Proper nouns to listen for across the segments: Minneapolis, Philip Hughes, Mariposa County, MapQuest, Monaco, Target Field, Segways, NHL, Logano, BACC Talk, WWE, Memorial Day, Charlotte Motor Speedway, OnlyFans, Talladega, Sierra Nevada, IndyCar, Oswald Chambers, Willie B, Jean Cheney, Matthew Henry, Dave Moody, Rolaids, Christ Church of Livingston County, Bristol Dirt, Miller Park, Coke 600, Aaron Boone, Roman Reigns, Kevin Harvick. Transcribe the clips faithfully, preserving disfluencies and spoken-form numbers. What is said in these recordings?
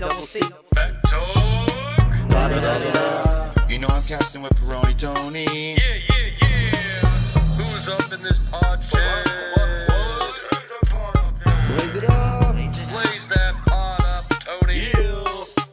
double C. Back talk. Da da da da. You know I'm casting with Peroni Tony. Yeah, yeah, yeah. Who's up in this podcast? Blaze it up. Blaze that pot up, Tony. Yeah.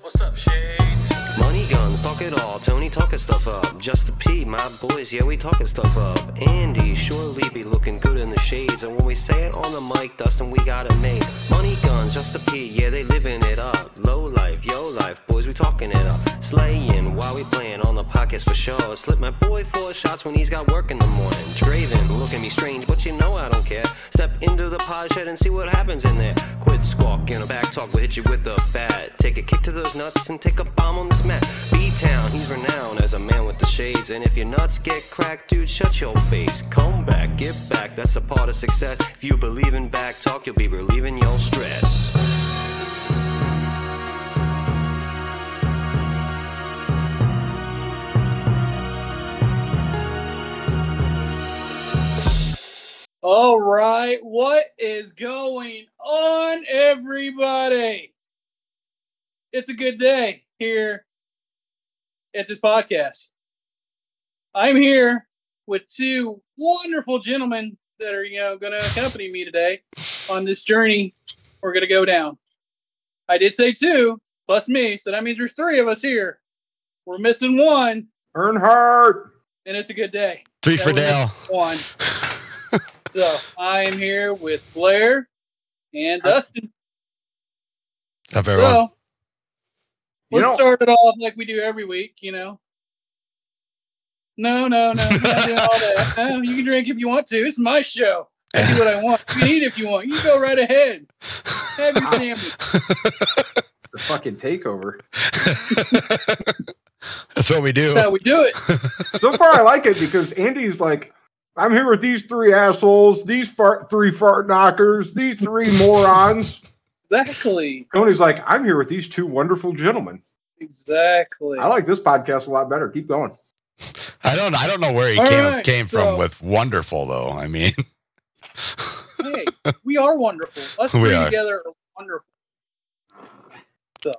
What's up, Shades? Money, guns, talk it all. Tony talking stuff up. Just the P, my boys, yeah, we talking stuff up. Andy surely be looking good in the shades. And when we say it on the mic, Dustin, we got it made. Money, guns, just the P, yeah, they living it up. Low life, yo life, boys, we talking it up. Slaying while we playing on the podcast for sure. Slip my boy four shots when he's got work in the morning. Draven, look at me strange, but you know I don't care. Step into the pod shed and see what happens in there. Quit squawking or back talk, we'll hit you with a bat. Take a kick to those nuts and take a bomb on this mat. B-Town, he's renowned as a man with the shades. And if your nuts get cracked, dude, shut your face. Come back, get back, that's a part of success. If you believe in back talk, you'll be relieving your stress. All right, what is going on, everybody? It's a good day here at this podcast. I'm here with two wonderful gentlemen that are, you know, going to accompany me today on this journey we're going to go down. I did say two, plus me, so that means there's three of us here. We're missing one. Earnhardt. And it's a good day. Three for Dale. One. So, I am here with Blair and Dustin. Up, everyone. So, we'll you start it off like we do every week, you know. No, no, no. Not doing all that. No, you can drink if you want to. It's my show. I do what I want. You can eat if you want. You go right ahead. Have your sandwich. It's the fucking takeover. That's what we do. That's how we do it. So far, I like it because Andy's like, I'm here with these three assholes, these fart, three fart knockers, these three morons. Exactly. Tony's like, I'm here with these two wonderful gentlemen. Exactly. I like this podcast a lot better. Keep going. I don't. I don't know where he All came right, came so, from with wonderful though. I mean, hey, we are wonderful. Us three are. Together are wonderful. So,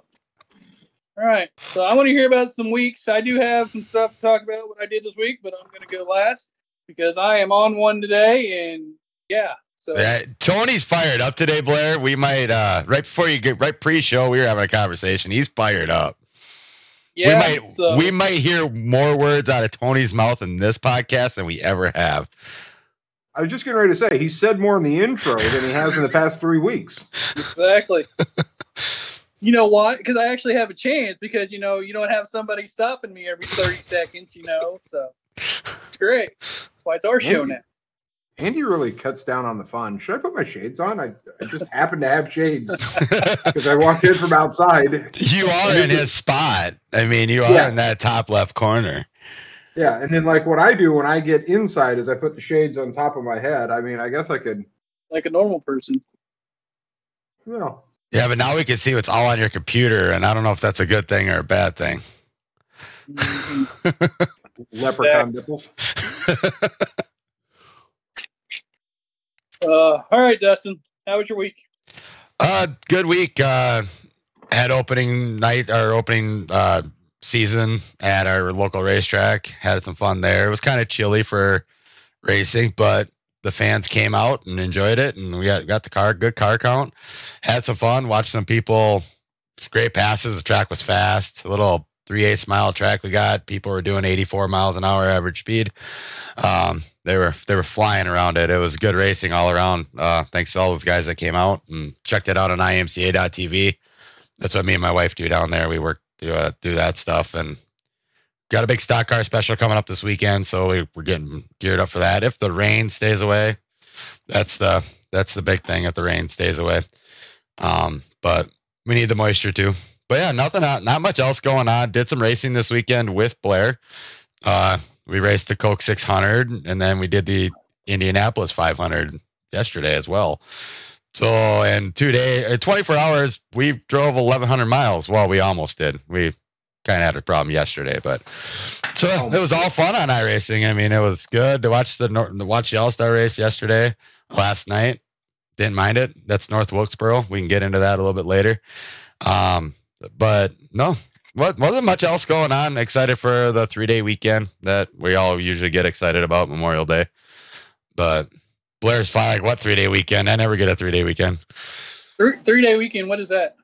all right. So I want to hear about some weeks. I do have some stuff to talk about what I did this week, but I'm going to go last. Because I am on one today, and yeah. So yeah, Tony's fired up today, Blair. We might uh, right before you get right pre-show, we were having a conversation. He's fired up. Yeah, we might so. we might hear more words out of Tony's mouth in this podcast than we ever have. I was just getting ready to say he said more in the intro than he has in the past three weeks. Exactly. You know why? Because I actually have a chance. Because you know you don't have somebody stopping me every thirty seconds. You know, so it's great. Why it's our Andy, show now. Andy really cuts down on the fun. Should I put my shades on? I, I just happen to have shades because I walked in from outside. You are in his spot. I mean, you are yeah. in that top left corner. Yeah, and then like what I do when I get inside is I put the shades on top of my head. I mean, I guess I could. Like a normal person. You know. Yeah, but now we can see what's all on your computer, and I don't know if that's a good thing or a bad thing. Mm-hmm. Leprechaun nipples. uh, all right, Dustin. How was your week? Uh, good week. Uh, had opening night or opening uh, season at our local racetrack. Had some fun there. It was kind of chilly for racing, but the fans came out and enjoyed it, and we got, got the car good car count. Had some fun. Watched some people great passes. The track was fast. A little. three eighths mile track we got. People were doing eighty-four miles an hour average speed. Um, they were they were flying around it. It was good racing all around. Uh, thanks to all those guys that came out and checked it out on I M C A dot T V. That's what me and my wife do down there. We work through, uh, through that stuff. And got a big stock car special coming up this weekend, so we, we're getting geared up for that. If the rain stays away, that's the that's the big thing if the rain stays away. Um, but we need the moisture too. But yeah, nothing, not much else going on. Did some racing this weekend with Blair. Uh, we raced the Coke six hundred, and then we did the Indianapolis five hundred yesterday as well. So in two days, or twenty-four hours, we drove eleven hundred miles. Well, we almost did. We kind of had a problem yesterday, but so it was all fun on iRacing. I mean, it was good to watch the to watch the All-Star race yesterday, last night. Didn't mind it. That's North Wilkesboro. We can get into that a little bit later. Um, But no, what wasn't much else going on. Excited for the three day weekend that we all usually get excited about, Memorial Day. But Blair's fine. Like, what three day weekend? I never get a three day weekend. Three, three day weekend. What is that?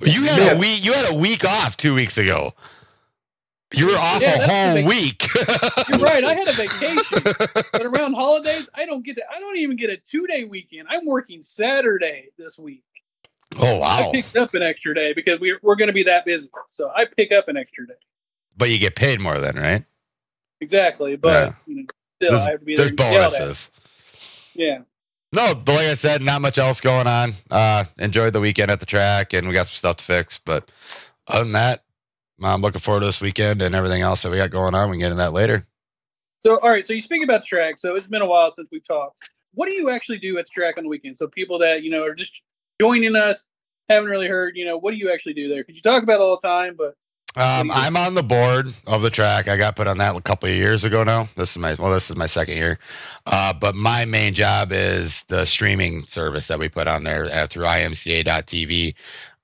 You had yeah. a week. You had a week off two weeks ago. You were off yeah, a whole a vac- week. You're right. I had a vacation, but around holidays, I don't get that. I don't even get a two day weekend. I'm working Saturday this week. Oh wow! I picked up an extra day because we're we're going to be that busy. So I pick up an extra day. But you get paid more then, right? Exactly. But yeah. you know, still, there's, I have to be there. There's bonuses. Yeah. No, but like I said, not much else going on. Uh, enjoyed the weekend at the track, and we got some stuff to fix. But other than that, I'm looking forward to this weekend and everything else that we got going on. We can get into that later. So, all right. So you speak about track. So it's been a while since we've talked. What do you actually do at the track on the weekend? So people that, you know, are just joining us, haven't really heard, you know, what do you actually do there? Because you talk about it all the time, but. Um, I'm on the board of the track. I got put on that a couple of years ago now. This is my well, this is my second year. Uh, but my main job is the streaming service that we put on there at, through I M C A dot T V.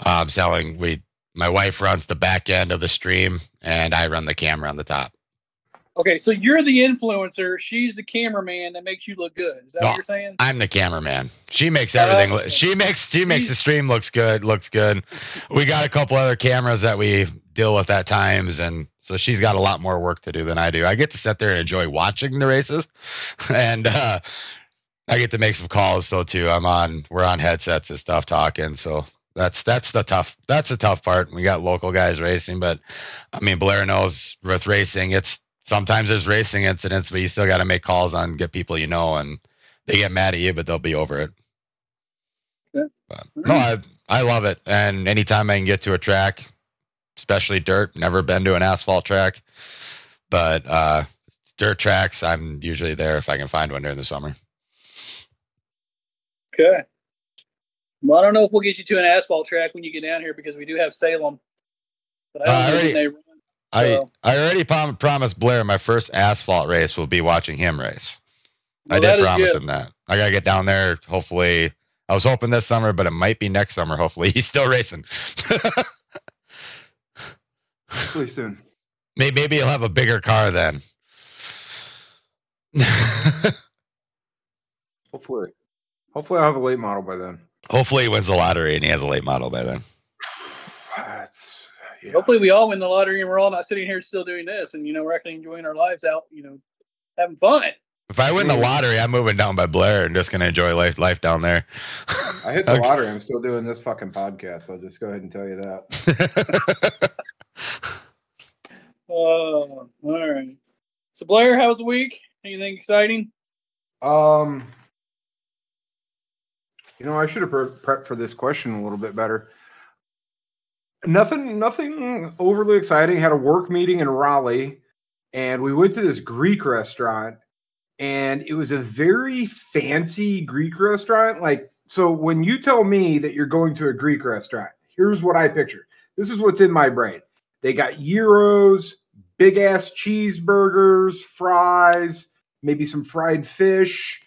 Um, selling we my wife runs the back end of the stream, and I run the camera on the top. Okay, so you're the influencer. She's the cameraman that makes you look good. Is that no, what you're saying? I'm the cameraman. She makes everything. Uh, lo- she makes she makes the stream looks good. Looks good. We got a couple other cameras that we deal with at times, and so she's got a lot more work to do than I do. I get to sit there and enjoy watching the races, and uh, I get to make some calls. So too, I'm on. We're on headsets and stuff talking. So. That's that's the tough that's the tough part. We got local guys racing, but I mean Blair knows with racing, it's sometimes there's racing incidents, but you still got to make calls on get people you know, and they get mad at you, but they'll be over it. Okay. But, no, I I love it, and anytime I can get to a track, especially dirt. Never been to an asphalt track, but uh, dirt tracks, I'm usually there if I can find one during the summer. Okay. Well, I don't know if we'll get you to an asphalt track when you get down here because we do have Salem. But I, don't uh, I, already, they run, so. I, I already prom- promised Blair my first asphalt race will be watching him race. Well, I did promise good. him that. I got to get down there. Hopefully, I was hoping this summer, but it might be next summer. Hopefully, he's still racing. Hopefully soon. Maybe, maybe he'll have a bigger car then. Hopefully. Hopefully, I'll have a late model by then. Hopefully he wins the lottery and he has a late model by then. That's, yeah. Hopefully we all win the lottery and we're all not sitting here still doing this and, you know, we're actually enjoying our lives out, you know, having fun. If I win the lottery, I'm moving down by Blair and just going to enjoy life life down there. I hit the okay. lottery. I'm still doing this fucking podcast. I'll just go ahead and tell you that. Oh, all right. So Blair, how's the week? Anything exciting? Um... You know, I should have prepped for this question a little bit better. Nothing, nothing overly exciting. Had a work meeting in Raleigh, and we went to this Greek restaurant, and it was a very fancy Greek restaurant. Like, so when you tell me that you're going to a Greek restaurant, here's what I picture. This is what's in my brain. They got gyros, big-ass cheeseburgers, fries, maybe some fried fish.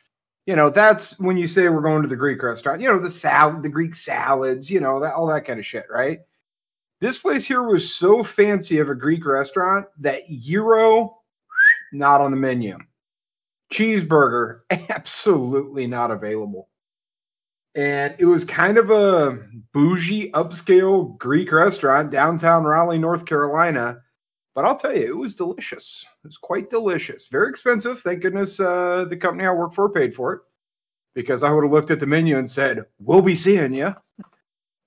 You know, that's when you say we're going to the Greek restaurant, you know, the salad, the Greek salads, you know, that all that kind of shit, right? This place here was so fancy of a Greek restaurant that gyro, not on the menu. Cheeseburger, absolutely not available. And it was kind of a bougie, upscale Greek restaurant, downtown Raleigh, North Carolina. But I'll tell you, it was delicious. It was quite delicious. Very expensive. Thank goodness uh, the company I work for paid for it, because I would have looked at the menu and said, "We'll be seeing you."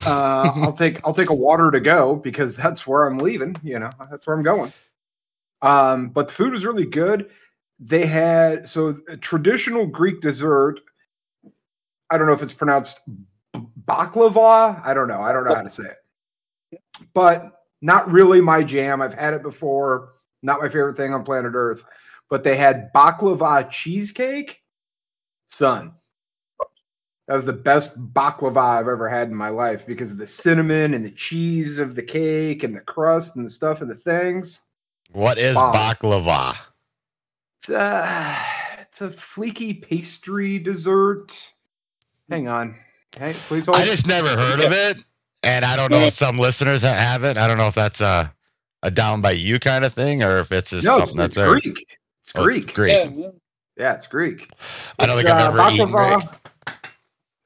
Uh, I'll take I'll take a water to go because that's where I'm leaving. You know, that's where I'm going. Um, but the food was really good. They had so a traditional Greek dessert. I don't know if it's pronounced baklava. I don't know. I don't know how to say it. But not really my jam. I've had it before. Not my favorite thing on planet Earth. But they had baklava cheesecake. Son, that was the best baklava I've ever had in my life because of the cinnamon and the cheese of the cake and the crust and the stuff and the things. What is wow. baklava? It's a, it's a fleeky pastry dessert. Hang on. Hey, please hold. I just never heard yeah. of it. And I don't know if some listeners have it. I don't know if that's a, a down by you kind of thing or if it's just no, something it's, that's it's Greek. It's oh, Greek. Greek. Yeah. yeah, it's Greek. I don't it's, think I've uh, ever eaten Greek.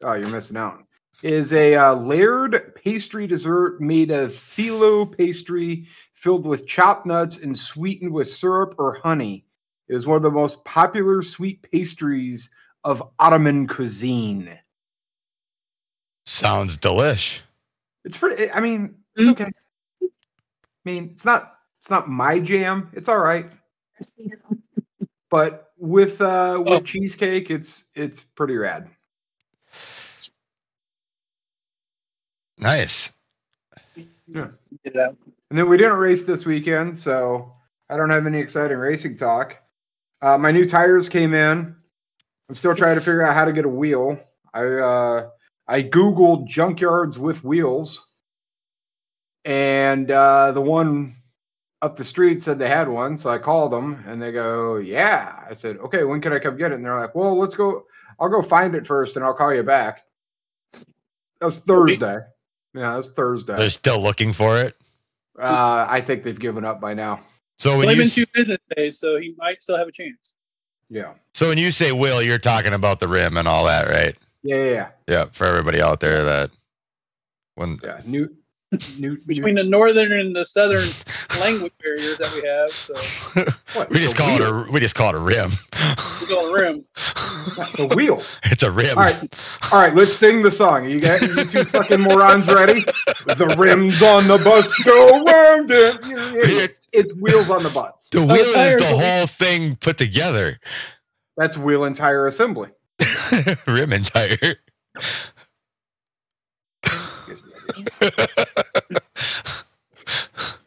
Oh, you're missing out. It is a uh, layered pastry dessert made of phyllo pastry filled with chopped nuts and sweetened with syrup or honey. It was one of the most popular sweet pastries of Ottoman cuisine. Sounds delish. It's pretty. I mean, it's okay. I mean, it's not. It's not my jam. It's all right. But with uh, with oh. cheesecake, it's it's pretty rad. Nice. Yeah. And then we didn't race this weekend, so I don't have any exciting racing talk. Uh, my new tires came in. I'm still trying to figure out how to get a wheel. I uh, I Googled junkyards with wheels, and uh, the one up the street said they had one, so I called them, and they go, yeah. I said, okay, when can I come get it? And they're like, well, let's go. I'll go find it first, and I'll call you back. That was Thursday. Yeah, that was Thursday. They're still looking for it? Uh, I think they've given up by now. So when well, you two business days, so he might still have a chance. Yeah. So when you say Will, you're talking about the rim and all that, right? Yeah, yeah, yeah. Yeah, for everybody out there that when yeah, new, new between new. the northern and the southern language barriers that we have, so what, we just call wheel? it a we just call it a rim. We call it a rim. That's a wheel. It's a rim. All right, all right. Let's sing the song. You got you two fucking morons ready? The rims on the bus go round it. It's it's wheels on the bus. The wheel oh, is the whole wheel. thing put together. That's wheel and tire assembly. Rim and tire.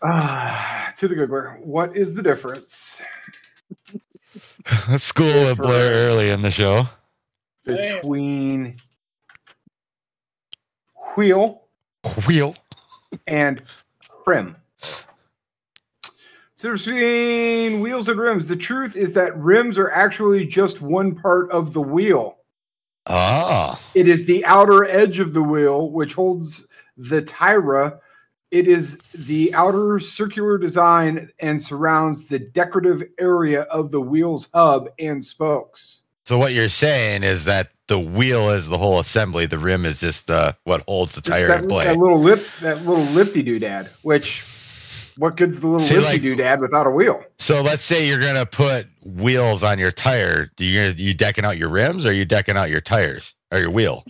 Ah, to the good word. What is the difference? School of Blair early in the show. Between wheel, wheel, and rim. So between wheels and rims, the truth is that rims are actually just one part of the wheel. Ah. It is the outer edge of the wheel, which holds the tyra. It is the outer circular design and surrounds the decorative area of the wheel's hub and spokes. So what you're saying is that the wheel is the whole assembly. The rim is just the what holds the just tire that, in place. That little lip, that little lipty doodad. Which, what good's the little See, lipty like, doodad without a wheel? So let's say you're gonna put wheels on your tire. Do you you decking out your rims or are you decking out your tires or your wheel?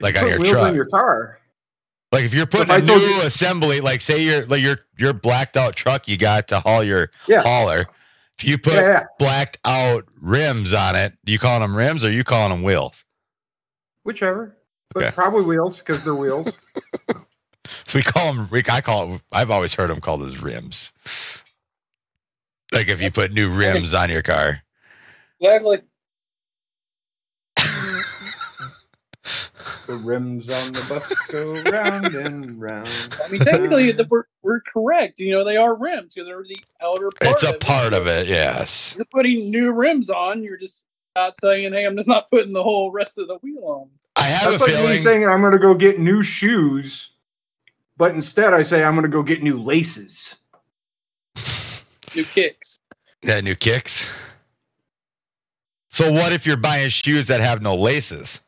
Like you on put your wheels truck, on your car. Like if you're putting if a new you, assembly, like say your like your your blacked out truck you got to haul your yeah. hauler, if you put yeah, yeah. blacked out rims on it, do you call them rims or are you calling them wheels? Whichever, but okay. probably wheels because they're wheels. So we call them. I call. I've always heard them called as rims. Like if you put new rims on your car. Exactly. The rims on the bus go round and round. I mean, technically, the, we're, we're correct. You know, they are rims. You know, they're the outer part. It's a of part it. of it, yes. You're putting new rims on. You're just not saying, "Hey, I'm just not putting the whole rest of the wheel on." I have That's a like feeling me saying I'm going to go get new shoes, but instead I say I'm going to go get new laces, new kicks. Yeah, new kicks. So what if you're buying shoes that have no laces?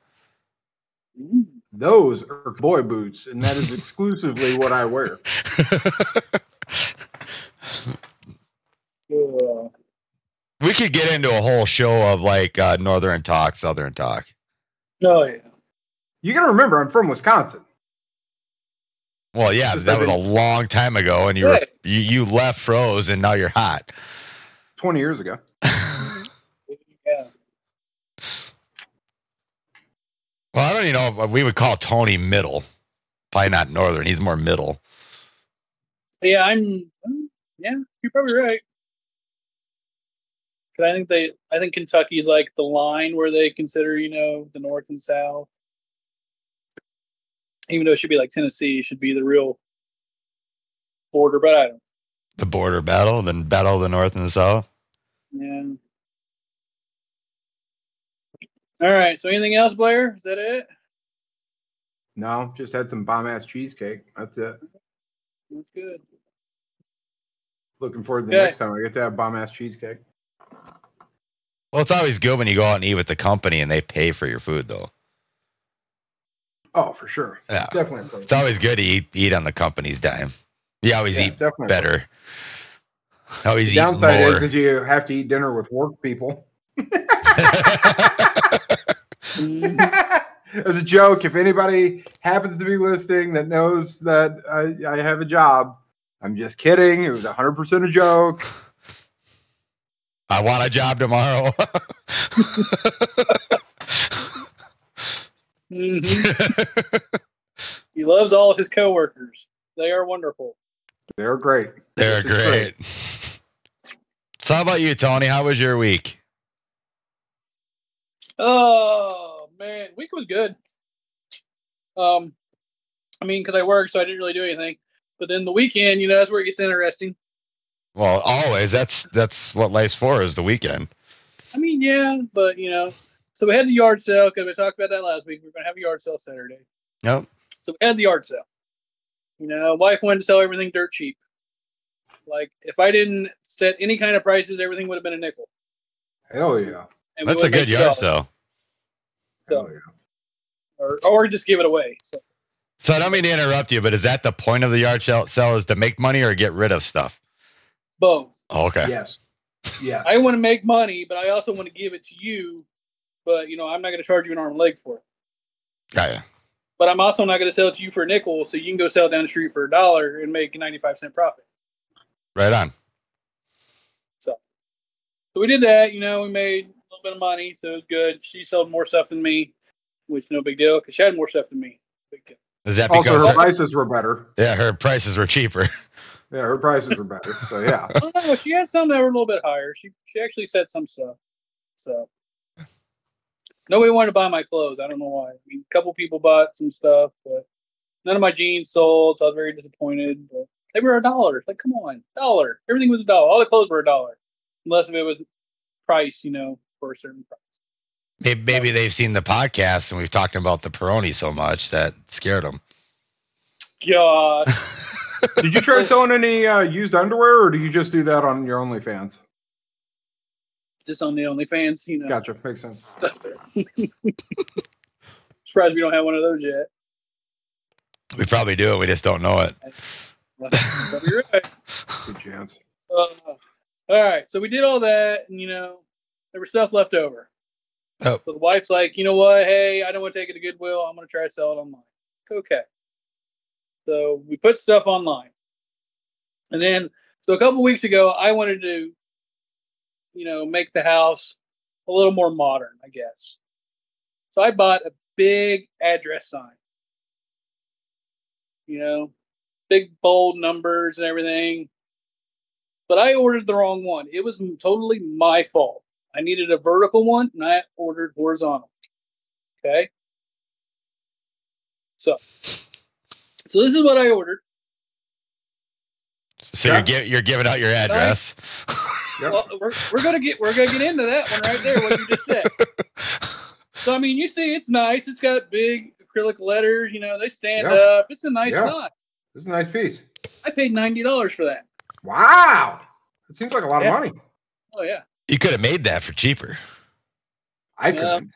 Those are boy boots, and that is exclusively what I wear. Yeah. We could get into a whole show of like uh, Northern talk, Southern talk. Oh yeah, you got to remember I'm from Wisconsin. Well, yeah, but that was a long time ago, and you yeah. were, you you left froze, and now you're hot. Twenty years ago. Yeah. Well, I don't even know if we would call Tony middle. Probably not northern. He's more middle. Yeah, I'm. Yeah, you're probably right. Because I think they, I think Kentucky's like the line where they consider, you know, the north and south. Even though it should be like Tennessee, it should be the real border battle. The border battle, then battle the north and the south. Yeah. All right, so anything else, Blair? Is that it? No, just had some bomb-ass cheesecake. That's it. That's good. Looking forward to the okay. next time I get to have bomb-ass cheesecake. Well, it's always good when you go out and eat with the company and they pay for your food, though. Oh, for sure. Yeah. Definitely. It's always good to eat, eat on the company's dime. You always yeah, eat definitely. better. Always the eat downside more. Is, is you have to eat dinner with work people. As a joke, if anybody happens to be listening that knows that I, I have a job, I'm just kidding. It was one hundred percent a joke. I want a job tomorrow. mm-hmm. He loves all of his coworkers. They are wonderful. They're great. They're great. great. So how about you, Tony? How was your week? Oh, man. Week was good. Um, I mean, because I worked, so I didn't really do anything. But then the weekend, you know, that's where it gets interesting. Well, always. That's that's what life's for, is the weekend. I mean, yeah, but, you know. So we had the yard sale, because we talked about that last week. We we're going to have a yard sale Saturday. Yep. So we had the yard sale. You know, wife wanted to sell everything dirt cheap. Like, if I didn't set any kind of prices, everything would have been a nickel. Hell yeah. And that's a good yard sale. So, Hell yeah. Or, or just give it away. So. so I don't mean to interrupt you, but is that the point of the yard sale, is to make money or get rid of stuff? Both. Oh, okay. Yes. Yes. I want to make money, but I also want to give it to you. But, you know, I'm not going to charge you an arm and leg for it. Got ya. But I'm also not going to sell it to you for a nickel, so you can go sell it down the street for a dollar and make a ninety-five cent profit. Right on. So, so we did that. You know, we made a little bit of money, so it was good. She sold more stuff than me, which no big deal because she had more stuff than me. Is that because also her prices were better? Yeah, her prices were cheaper. Yeah, her prices were better. So yeah. Well, no, she had some that were a little bit higher. She she actually said some stuff. So nobody wanted to buy my clothes. I don't know why. I mean, a couple people bought some stuff, but none of my jeans sold. So I was very disappointed. But they were a dollar. Like, come on, dollar. Everything was a dollar. All the clothes were a dollar, unless if it was price, you know, for a certain price. Maybe, maybe they've seen the podcast and we've talked about the Peroni so much that scared them. Gosh. Did you try selling any uh, used underwear, or do you just do that on your OnlyFans? Just on the OnlyFans, you know. Gotcha. Makes sense. Surprised we don't have one of those yet. We probably do. We just don't know it. You're right. Good chance. Uh, all right. So we did all that, and, you know, there was stuff left over. Oh. So the wife's like, you know what? Hey, I don't want to take it to Goodwill. I'm going to try to sell it online. Okay. So we put stuff online. And then, so a couple weeks ago, I wanted to, you know, make the house a little more modern, I guess. So I bought a big address sign. You know, big, bold numbers and everything. But I ordered the wrong one. It was totally my fault. I needed a vertical one, and I ordered horizontal. Okay? So... So this is what I ordered. So yeah. you're gi- you're giving out your address. Yep. Well, we're we're gonna get we're gonna get into that one right there. What you just said. So I mean, you see, it's nice. It's got big acrylic letters. You know, they stand yep. up. It's a nice yep. sign. It's a nice piece. I paid ninety dollars for that. Wow, it seems like a lot yeah. of money. Oh yeah. You could have made that for cheaper. I couldn't. Um,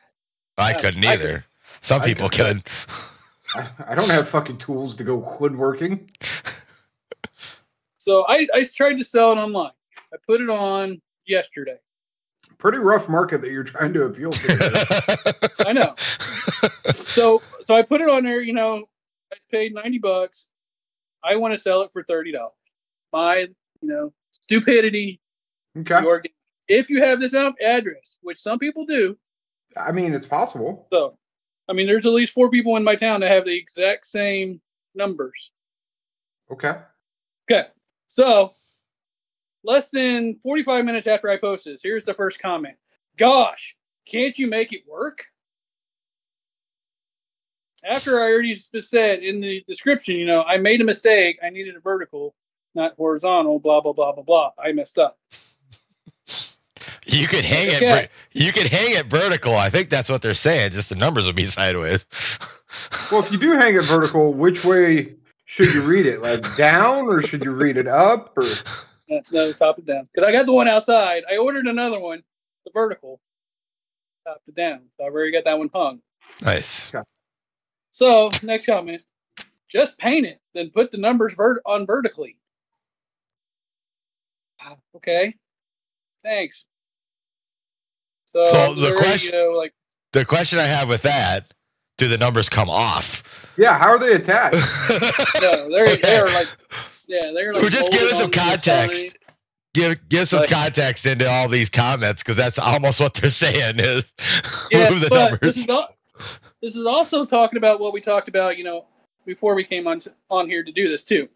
I couldn't I, either. I could. Some I people could. could. I don't have fucking tools to go woodworking. So I, I tried to sell it online. I put it on yesterday. Pretty rough market that you're trying to appeal to. I know. So so I put it on there, you know, I paid ninety bucks. I want to sell it for thirty dollars. My, you know, stupidity. Okay. If you have this address, which some people do. I mean, it's possible. So. I mean, there's at least four people in my town that have the exact same numbers. Okay. Okay. So, less than forty-five minutes after I post this, here's the first comment. Gosh, can't you make it work? After I already said in the description, you know, I made a mistake. I needed a vertical, not horizontal, blah, blah, blah, blah, blah. I messed up. You could hang okay. it. You could hang it vertical. I think that's what they're saying. Just the numbers would be sideways. Well, if you do hang it vertical, which way should you read it? Like down, or should you read it up? Or yeah, no, top it down. Because I got the one outside. I ordered another one, the vertical, top to down. So I already got that one hung. Nice. Okay. So next comment: just paint it, then put the numbers vert- on vertically. Okay. Thanks. So, so the question, you know, like, the question I have with that: do the numbers come off? Yeah, how are they attached? No, they're okay. they're like, yeah, they're like. Well, just give us some context. Give give some like, context into all these comments, because that's almost what they're saying is yeah, move the but numbers. This is, al- this is also talking about what we talked about, you know, before we came on on here to do this too.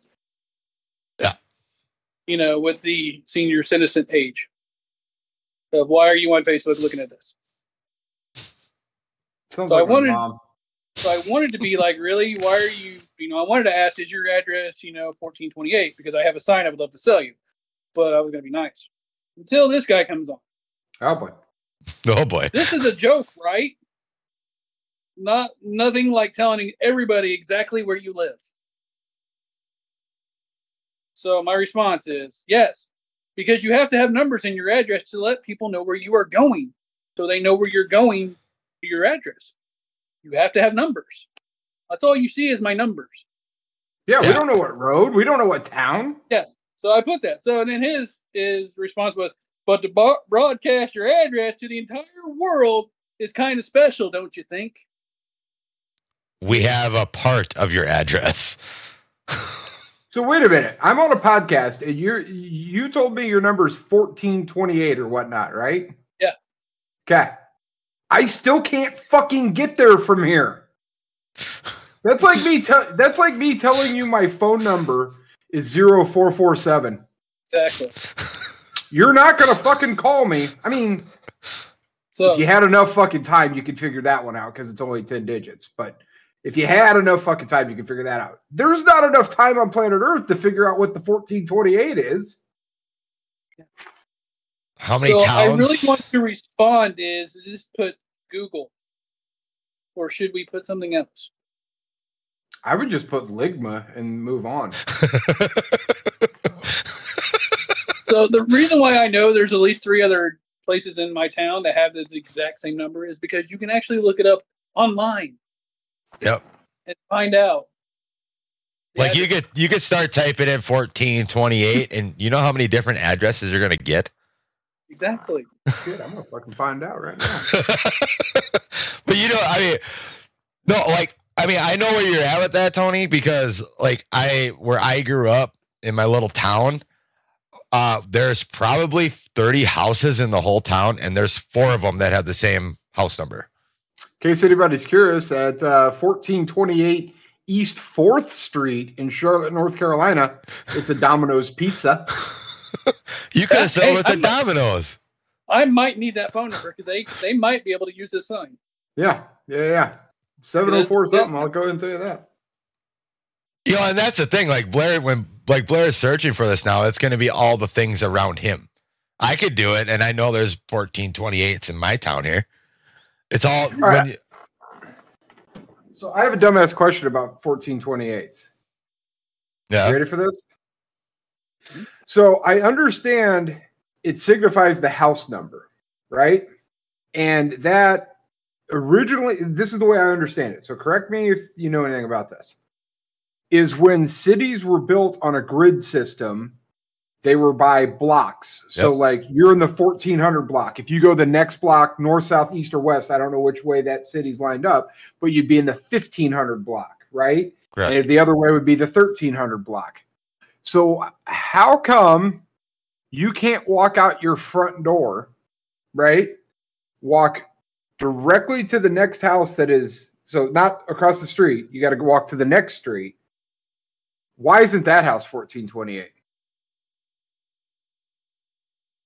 Yeah. You know, with the senior citizen age. Of why are you on Facebook looking at this? Sounds so like I wanted, mom. so I wanted to be like, really, why are you? You know, I wanted to ask, is your address, you know, fourteen twenty-eight? Because I have a sign I would love to sell you, but I was going to be nice until this guy comes on. Oh boy! Oh boy! This is a joke, right? Not nothing like telling everybody exactly where you live. So my response is yes. Because you have to have numbers in your address to let people know where you are going. So they know where you're going to your address. You have to have numbers. That's all you see is my numbers. Yeah, yeah. We don't know what road. We don't know what town. Yes. So I put that. So and then his, his response was, but to bo- broadcast your address to the entire world is kind of special, don't you think? We have a part of your address. So wait a minute. I'm on a podcast, and you you told me your number is fourteen twenty-eight or whatnot, right? Yeah. Okay. I still can't fucking get there from here. That's like me. Te- that's like me telling you my phone number is zero four four seven. Exactly. You're not gonna fucking call me. I mean, so if you had enough fucking time, you could figure that one out because it's only ten digits, but. If you had enough fucking time, you could figure that out. There's not enough time on planet Earth to figure out what the fourteen twenty-eight is. How many so towns? I really want to respond is, is this put Google? Or should we put something else? I would just put Ligma and move on. So the reason why I know there's at least three other places in my town that have this exact same number is because you can actually look it up online. Yep. And find out. The like address. you could you could start typing in fourteen twenty eight and you know how many different addresses you're gonna get? Exactly. Dude, I'm gonna fucking find out right now. But you know, I mean no, like I mean I know where you're at with that, Tony, because like I where I grew up in my little town, uh, there's probably thirty houses in the whole town, and there's four of them that have the same house number. In case anybody's curious, at uh, fourteen twenty-eight East fourth Street in Charlotte, North Carolina, it's a Domino's pizza. You could have sold hey, with I the might, Domino's. I might need that phone number because they, they might be able to use this sign. Yeah, yeah, yeah. seven oh four something, I'll go ahead and tell you that. You know, and that's the thing. Like Blair, when like Blair is searching for this now, it's going to be all the things around him. I could do it, and I know there's fourteen twenty-eights in my town here. It's all. all right. you... So I have a dumbass question about fourteen twenty-eights. Yeah. You ready for this? So I understand it signifies the house number, right? And that originally, this is the way I understand it. So correct me if you know anything about this. Is when cities were built on a grid system, they were by blocks. So yep. Like you're in the fourteen hundred block. If you go the next block, north, south, east, or west, I don't know which way that city's lined up, but you'd be in the fifteen hundred block, right? Correct. And the other way would be the thirteen hundred block. So how come you can't walk out your front door, right? Walk directly to the next house that is, so not across the street. You got to walk to the next street. Why isn't that house fourteen twenty-eight?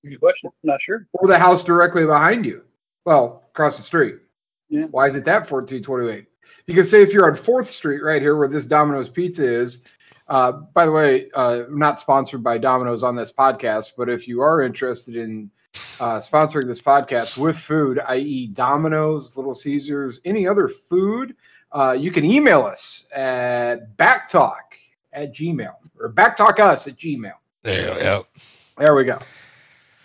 Good question. I'm not sure. Or the house directly behind you. Well, across the street. Yeah. Why is it that fourteen twenty-eight? Because say if you're on fourth Street right here where this Domino's Pizza is, uh, by the way, uh, not sponsored by Domino's on this podcast, but if you are interested in uh, sponsoring this podcast with food, that is. Domino's, Little Caesars, any other food, Uh, you can email us at backtalk at gmail, or backtalkus at gmail. There you go. There we go.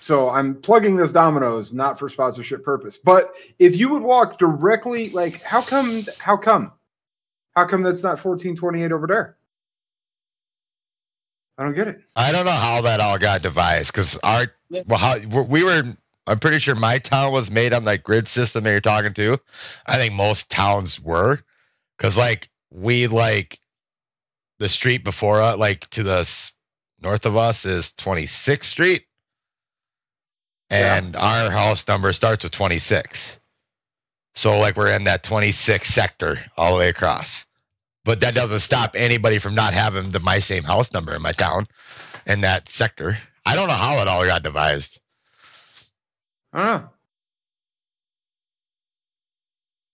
So I'm plugging this Domino's, not for sponsorship purpose. But if you would walk directly, like, how come, how come, how come that's not fourteen twenty-eight over there? I don't get it. I don't know how that all got devised, because our, well, how, we were, I'm pretty sure my town was made on that grid system that you're talking to. I think most towns were, because like we like the street before us, like to the north of us is twenty-sixth Street, and yeah. our house number starts with twenty-six. So like we're in that twenty-six sector all the way across. But that doesn't stop anybody from not having the my same house number in my town in that sector. I don't know how it all got devised. I don't know.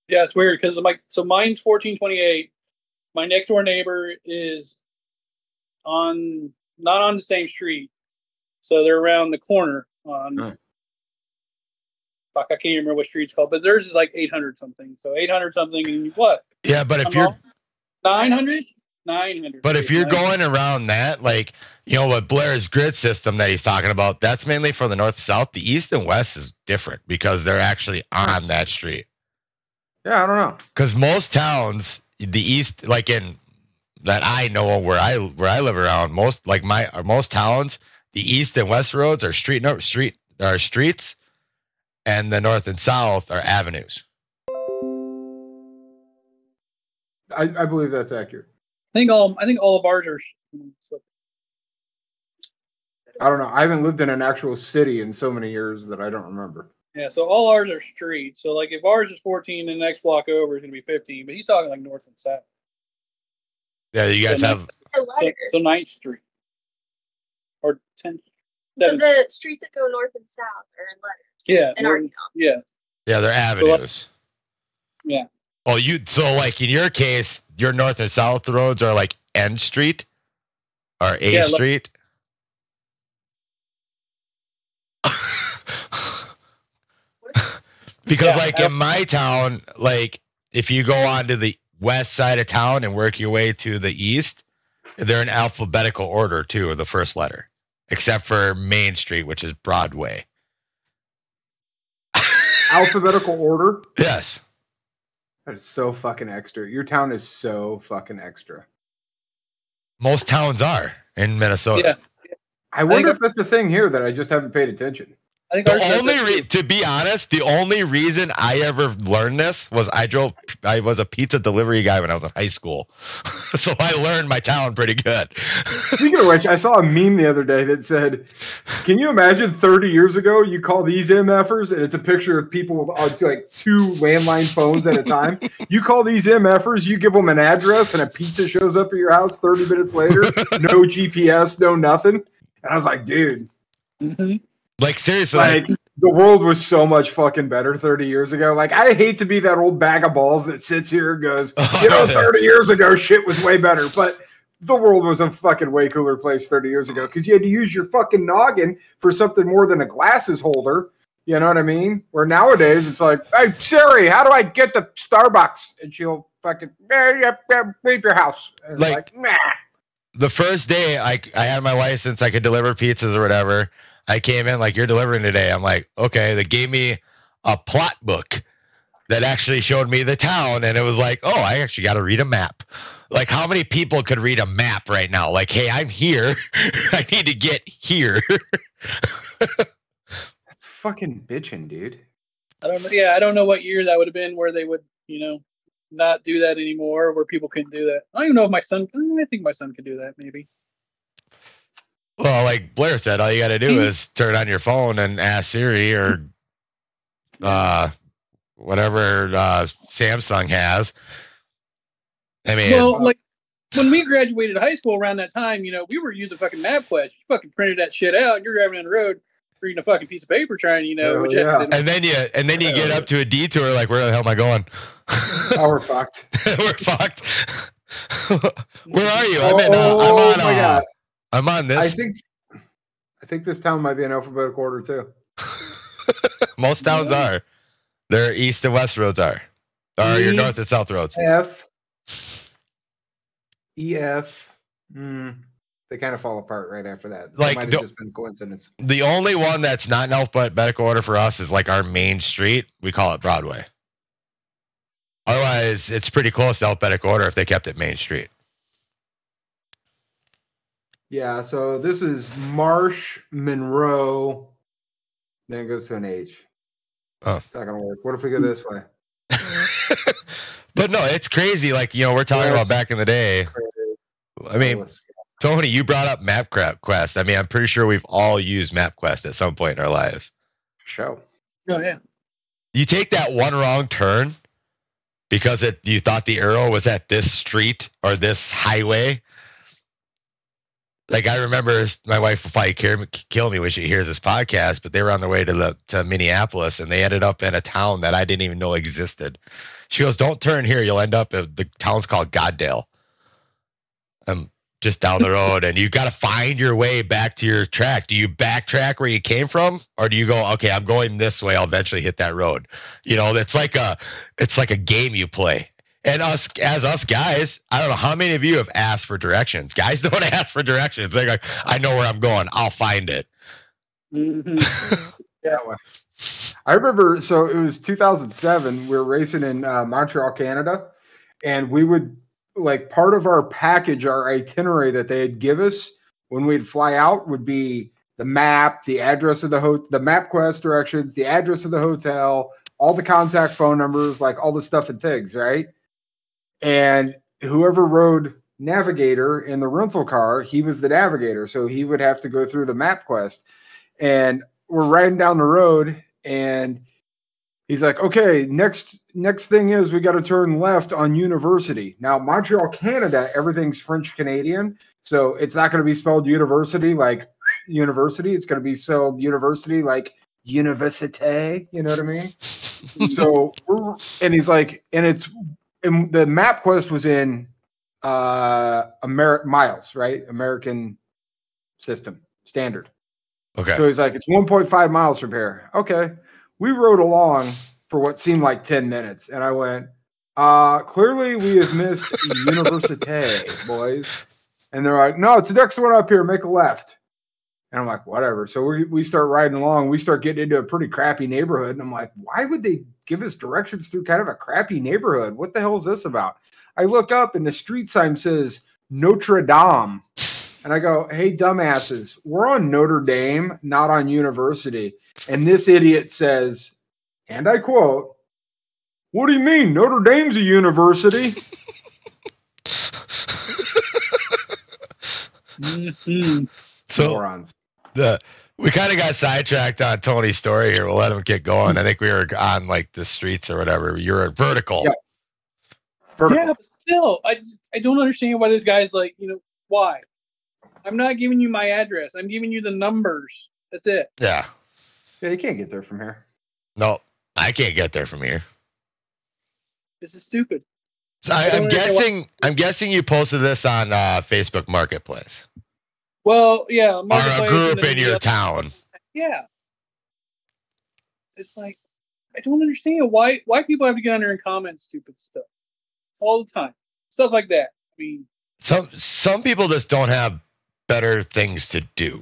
Yeah, it's weird because like so mine's fourteen twenty-eight. My next door neighbor is on not on the same street, so they're around the corner on. Oh. Fuck, I can't remember what street it's called, but theirs is like eight hundred something. So eight hundred something, and what? Yeah, but if I'm you're off, nine hundred? nine hundred. But if you're going around that, like, you know, what Blair's grid system that he's talking about, that's mainly for the north-south. The east and west is different because they're actually on that street. Yeah, I don't know. Because most towns, the east, like in that I know where I where I live around, most like my most towns, the east and west roads are street no, street are streets, and the north and south are avenues. I, I believe that's accurate. I think all I think all of ours are. I don't know. I haven't lived in an actual city in so many years that I don't remember. Yeah, so all ours are streets. So like, if ours is fourteen, the next block over is going to be fifteen. But he's talking like north and south. Yeah, you guys so have ninth, so ninth Street or tenth. So the streets that go north and south are in letters. Yeah, and are yeah, yeah, they're avenues. So like, yeah. Oh, you so like in your case, your north and south roads are like N Street or A yeah, Street. Like, because yeah, like in my town, like if you go on to the west side of town and work your way to the east, they're in alphabetical order too, of the first letter, except for Main Street, which is Broadway. Alphabetical order? Yes. That is so fucking extra. Your town is so fucking extra. Most towns are in Minnesota. Yeah. I wonder I if that's a thing here that I just haven't paid attention. I think the only re- to be honest, the only reason I ever learned this was I drove. I was a pizza delivery guy when I was in high school, so I learned my town pretty good. Speaking of which, I saw a meme the other day that said, "Can you imagine thirty years ago? You call these MFers, and it's a picture of people with like two landline phones at a time. You call these MFers, you give them an address, and a pizza shows up at your house thirty minutes later. No G P S, no nothing." And I was like, "Dude." Mm-hmm. Like, seriously. Like, like, the world was so much fucking better thirty years ago. Like, I hate to be that old bag of balls that sits here and goes, you know, thirty years ago, shit was way better. But the world was a fucking way cooler place thirty years ago because you had to use your fucking noggin for something more than a glasses holder. You know what I mean? Where nowadays, it's like, hey, Siri, how do I get to Starbucks? And she'll fucking, leave your house. And like, like, nah. The first day I, I had my license, I could deliver pizzas or whatever. I came in like, you're delivering today. I'm like, okay. They gave me a plot book that actually showed me the town. And it was like, oh, I actually got to read a map. Like, how many people could read a map right now? Like, hey, I'm here. I need to get here. That's fucking bitching, dude. I don't know. Yeah. I don't know what year that would have been where they would, you know, not do that anymore, where people couldn't do that. I don't even know if my son, I think my son could do that maybe. Well, like Blair said, all you got to do is turn on your phone and ask Siri or uh, whatever uh, Samsung has. I mean, well, like when we graduated high school around that time, you know, we were using fucking MapQuest. You fucking printed that shit out, and you're driving down the road reading a fucking piece of paper, trying to, you know, oh, which yeah. and then you and then you get up to a detour, like, where the hell am I going? Oh, we're fucked. We're fucked. Where are you? I'm in. Uh, I'm on. Uh, oh my God. I'm on this. I think, I think this town might be in alphabetical order too. Most towns yeah. are. Their east and west roads are. Or e- your north and south roads. F. E F. Mm. They kind of fall apart right after that. Like, that might have just been a coincidence. The only one that's not in alphabetical order for us is like our main street. We call it Broadway. Otherwise, it's pretty close to alphabetical order if they kept it Main Street. Yeah, so this is Marsh, Monroe, then it goes to an H. Oh. It's not going to work. What if we go this way? But no, it's crazy. Like, you know, we're talking about back in the day. I mean, Tony, you brought up MapQuest. I mean, I'm pretty sure we've all used MapQuest at some point in our lives. Sure. Oh, yeah. You take that one wrong turn because it, you thought the arrow was at this street or this highway. Like, I remember my wife will probably care, kill me when she hears this podcast, but they were on their way to the, to Minneapolis, and they ended up in a town that I didn't even know existed. She goes, don't turn here. You'll end up at the town's called Goddale. I'm just down the road, and you got to find your way back to your track. Do you backtrack where you came from, or do you go, okay, I'm going this way. I'll eventually hit that road. You know, it's like a, it's like a game you play. And us, as us guys, I don't know how many of you have asked for directions. Guys don't ask for directions. They're like, I know where I'm going. I'll find it. Mm-hmm. Yeah. Well, I remember, so it was two thousand seven. We were racing in uh, Montreal, Canada. And we would, like, part of our package, our itinerary that they had give us when we'd fly out would be the map, the address of the hotel, the MapQuest directions, the address of the hotel, all the contact phone numbers, like all the stuff and things, right? And whoever rode navigator in the rental car, he was the navigator. So he would have to go through the MapQuest. And we're riding down the road, and he's like, okay, next next thing is we got to turn left on University. Now, Montreal, Canada, everything's French Canadian. So it's not going to be spelled university like university. It's going to be spelled university like université. You know what I mean? So, we're, and he's like, and it's, and the MapQuest was in uh, Ameri- miles, right? American system standard. Okay. So he's like, it's one point five miles from here. Okay. We rode along for what seemed like ten minutes. And I went, uh, clearly we have missed Université, boys. And they're like, no, it's the next one up here. Make a left. And I'm like, whatever. So we we start riding along. We start getting into a pretty crappy neighborhood. And I'm like, why would they give us directions through kind of a crappy neighborhood? What the hell is this about? I look up and the street sign says Notre Dame. And I go, hey, dumbasses, we're on Notre Dame, not on University. And this idiot says, and I quote, what do you mean? Notre Dame's a university. Mm-hmm. So, morons. The we kind of got sidetracked on Tony's story here. We'll let him get going. I think we were on like the streets or whatever. You're vertical. Yeah, vertical. Yeah, but still, I just, I don't understand why this guy's like, you know, why? I'm not giving you my address. I'm giving you the numbers. That's it. Yeah. Yeah, you can't get there from here. No, I can't get there from here. This is stupid. So I, I'm guessing. Why. I'm guessing you posted this on uh, Facebook Marketplace. Well, yeah. Or a group in your town. Yeah. It's like, I don't understand why why people have to get on there and comment stupid stuff all the time. Stuff like that. I mean, some some people just don't have better things to do,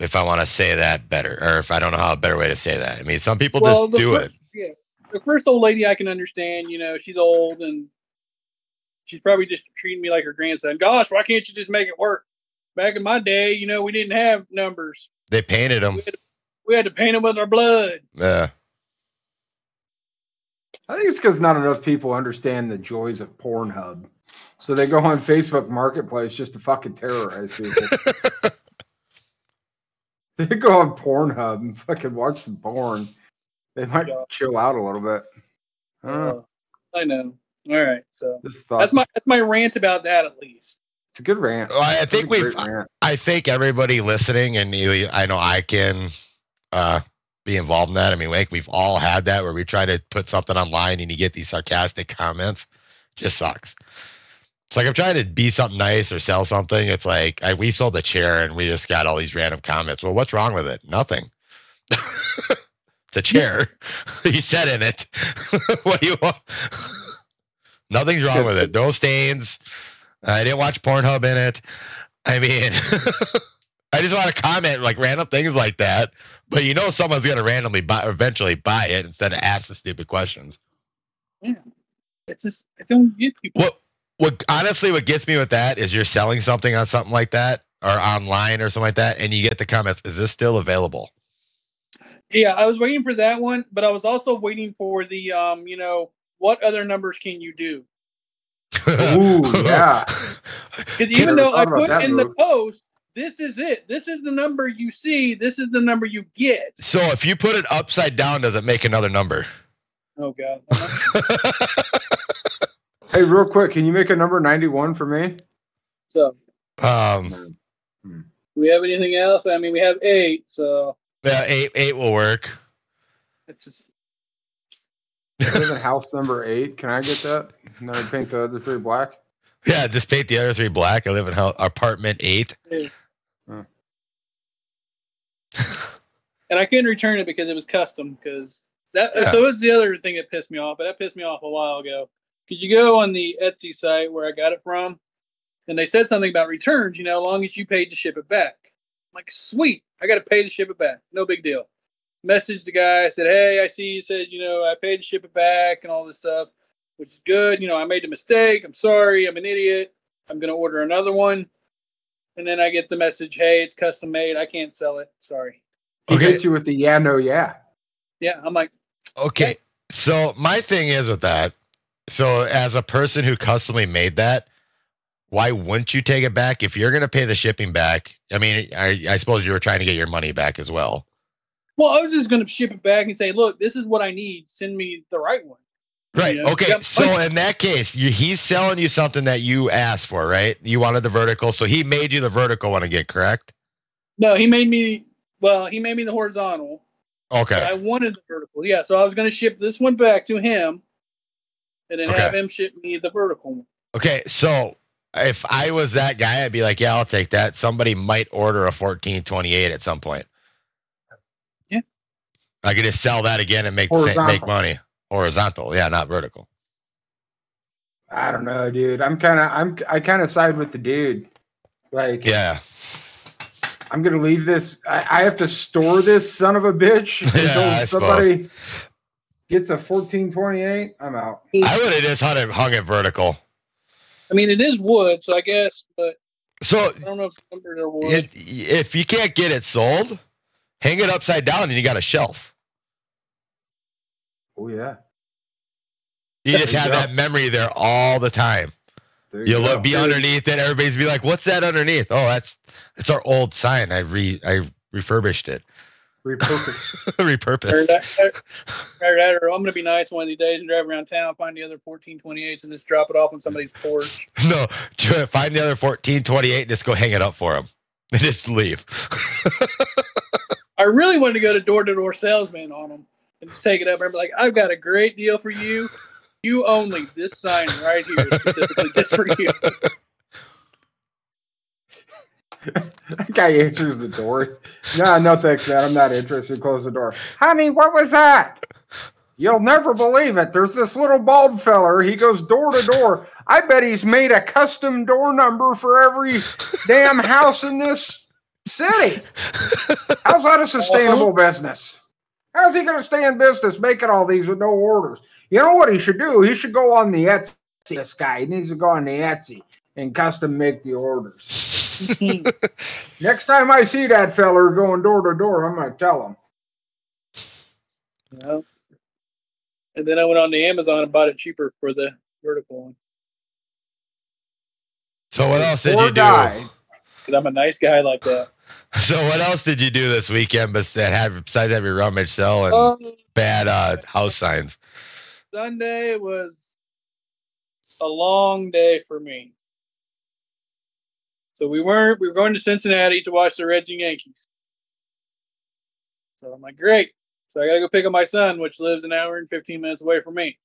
if I want to say that better, or if I don't know how a better way to say that. I mean, some people well, just do first, it. Yeah. The first old lady I can understand, you know, she's old and she's probably just treating me like her grandson. Gosh, why can't you just make it work? Back in my day, you know, we didn't have numbers. They painted them. We had to, we had to paint them with our blood. Yeah. I think it's because not enough people understand the joys of Pornhub. So they go on Facebook Marketplace just to fucking terrorize people. They go on Pornhub and fucking watch some porn. They might yeah. chill out a little bit. I don't know. I know. All right. So that's my that's my rant about that, at least. It's a good rant. Well, I think we I think everybody listening, and you, I know I can uh, be involved in that. I mean, like, we've all had that where we try to put something online and you get these sarcastic comments. Just sucks. It's like I'm trying to be something nice or sell something. It's like I, we sold a chair and we just got all these random comments. Well, what's wrong with it? Nothing. It's a chair. You sat in it. What do you want? Nothing's wrong with it. No stains. I didn't watch Pornhub in it. I mean, I just want to comment like random things like that. But you know someone's going to randomly buy, eventually buy it instead of ask the stupid questions. Yeah. It's just, I don't get people. What, what, honestly, what gets me with that is you're selling something on something like that or online or something like that, and you get the comments, is this still available? Yeah, I was waiting for that one, but I was also waiting for the, um, you know, what other numbers can you do? Ooh, yeah. Because even though I put in move. the post, this is it. This is the number you see. This is the number you get. So if you put it upside down, does it make another number? Oh, God. Hey, real quick, can you make a number ninety-one for me? So, um, do we have anything else? I mean, we have eight, so. Yeah, eight, eight will work. It's just. There's a house number eight. Can I get that? And then I paint the other three black? Yeah, just paint the other three black. I live in house, apartment eight. eight. Oh. And I couldn't return it because it was custom. Because that, yeah. So it's the other thing that pissed me off, but that pissed me off a while ago. Because you go on the Etsy site where I got it from, and they said something about returns, you know, as long as you paid to ship it back. I'm like, sweet, I got to pay to ship it back. No big deal. Messaged the guy, I said, hey, I see you said, you know, I paid to ship it back and all this stuff, which is good. You know, I made a mistake. I'm sorry. I'm an idiot. I'm going to order another one. And then I get the message, hey, it's custom made. I can't sell it. Sorry. Okay. He hits you with the yeah, no, yeah. Yeah, I'm like. Okay, so my thing is with that, so as a person who customly made that, why wouldn't you take it back if you're going to pay the shipping back? I mean, I, I suppose you were trying to get your money back as well. Well, I was just going to ship it back and say, look, this is what I need. Send me the right one. Right. You know, okay. So in that case, you, he's selling you something that you asked for, right? You wanted the vertical. So he made you the vertical one again, correct? No, he made me. Well, he made me the horizontal. Okay. I wanted the vertical. Yeah. So I was going to ship this one back to him and then okay. have him ship me the vertical one. Okay. So. If I was that guy, I'd be like, yeah, I'll take that. Somebody might order a fourteen twenty-eight at some point. Yeah. I could just sell that again and make the same, make money. Horizontal. Yeah, not vertical. I don't know, dude. I'm kind of I'm I kind of side with the dude. Like, yeah. I'm going to leave this. I, I have to store this son of a bitch until yeah, somebody suppose. gets a fourteen twenty-eight. I'm out. I would have just hung it vertical. I mean, it is wood, so I guess, but so, I don't know if numbers are wood. It, if you can't get it sold, hang it upside down and you got a shelf. Oh, yeah. You there just you have go. that memory there all the time. There You'll you look, be there underneath it. Everybody's be like, what's that underneath? Oh, that's that's our old sign. I re I refurbished it. Repurposed. Repurposed. Or that, or, or that, or I'm going to be nice one of these days and drive around town, find the other fourteen twenty-eights and just drop it off on somebody's porch. No, find the other fourteen twenty-eight and just go hang it up for them. And just leave. I really wanted to go to door-to-door salesman on them and just take it up and be like, I've got a great deal for you. You only. This sign right here specifically just for you. That guy answers the door. No, no thanks, man. I'm not interested. Close the door. Honey, what was that? You'll never believe it. There's this little bald feller. He goes door to door. I bet he's made a custom door number for every damn house in this city. How's that a sustainable business? How's he going to stay in business making all these with no orders? You know what he should do? He should go on the Etsy. This guy, he needs to go on the Etsy and custom make the orders. Next time I see that feller going door to door, I'm going to tell him. Well, and then I went on to Amazon and bought it cheaper for the vertical one. So what else did Poor you guy. do? Because I'm a nice guy like that. So what else did you do this weekend besides have, besides have your rummage sale and um, bad uh, house signs? Sunday was a long day for me. So we weren't, we were going to Cincinnati to watch the Reds and Yankees. So I'm like, great. So I got to go pick up my son, which lives an hour and fifteen minutes away from me.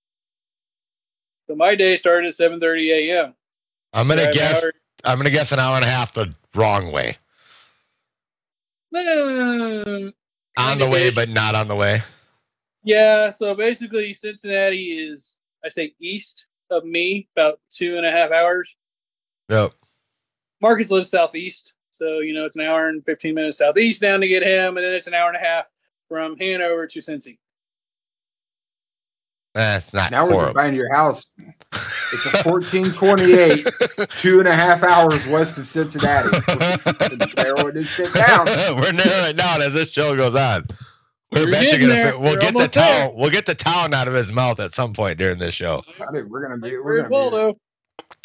So my day started at seven thirty a.m. I'm going to guess, I'm going to guess an hour and a half the wrong way. Uh, on the way, but not on the way. Yeah. So basically Cincinnati is, I say east of me, about two and a half hours. Yep. Marcus lives southeast, so, you know, it's an hour and fifteen minutes southeast down to get him, and then it's an hour and a half from Hanover to Cincy. That's not now horrible. We're confined to your house. It's a fourteen twenty-eight, two and a half hours west of Cincinnati. Narrowing this shit down. We're narrowing down as this show goes on. We're eventually gonna, we'll get the towel. We'll get the towel out of his mouth at some point during this show. We're gonna be. We're gonna be.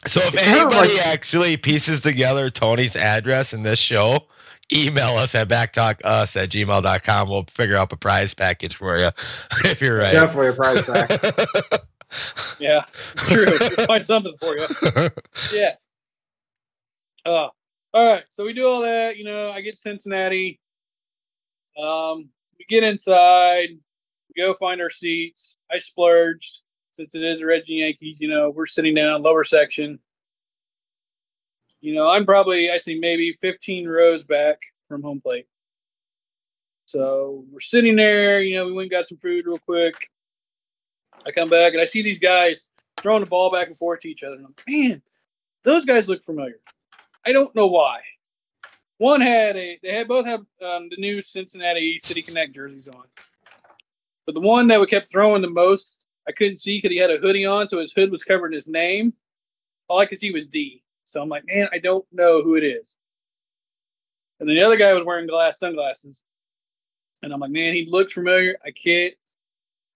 So if anybody actually pieces together Tony's address in this show, email us at backtalkus at gmail dot com. We'll figure out a prize package for you if you're right. Definitely a prize pack. Yeah, true. We'll find something for you. Yeah. Uh, all right. So we do all that. You know, I get to Cincinnati. Um, we get inside. We go find our seats. I splurged since it is a Reds and Yankees. You know, we're sitting down lower section. You know, I'm probably, I see maybe fifteen rows back from home plate. So we're sitting there. You know, we went and got some food real quick. I come back and I see these guys throwing the ball back and forth to each other. And I'm like, man, those guys look familiar. I don't know why. One had a, they had both have um, the new Cincinnati City Connect jerseys on. But the one that we kept throwing the most, I couldn't see because he had a hoodie on. So his hood was covering his name. All I could see was D. So I'm like, man, I don't know who it is. And then the other guy was wearing glass sunglasses. And I'm like, man, he looks familiar. I can't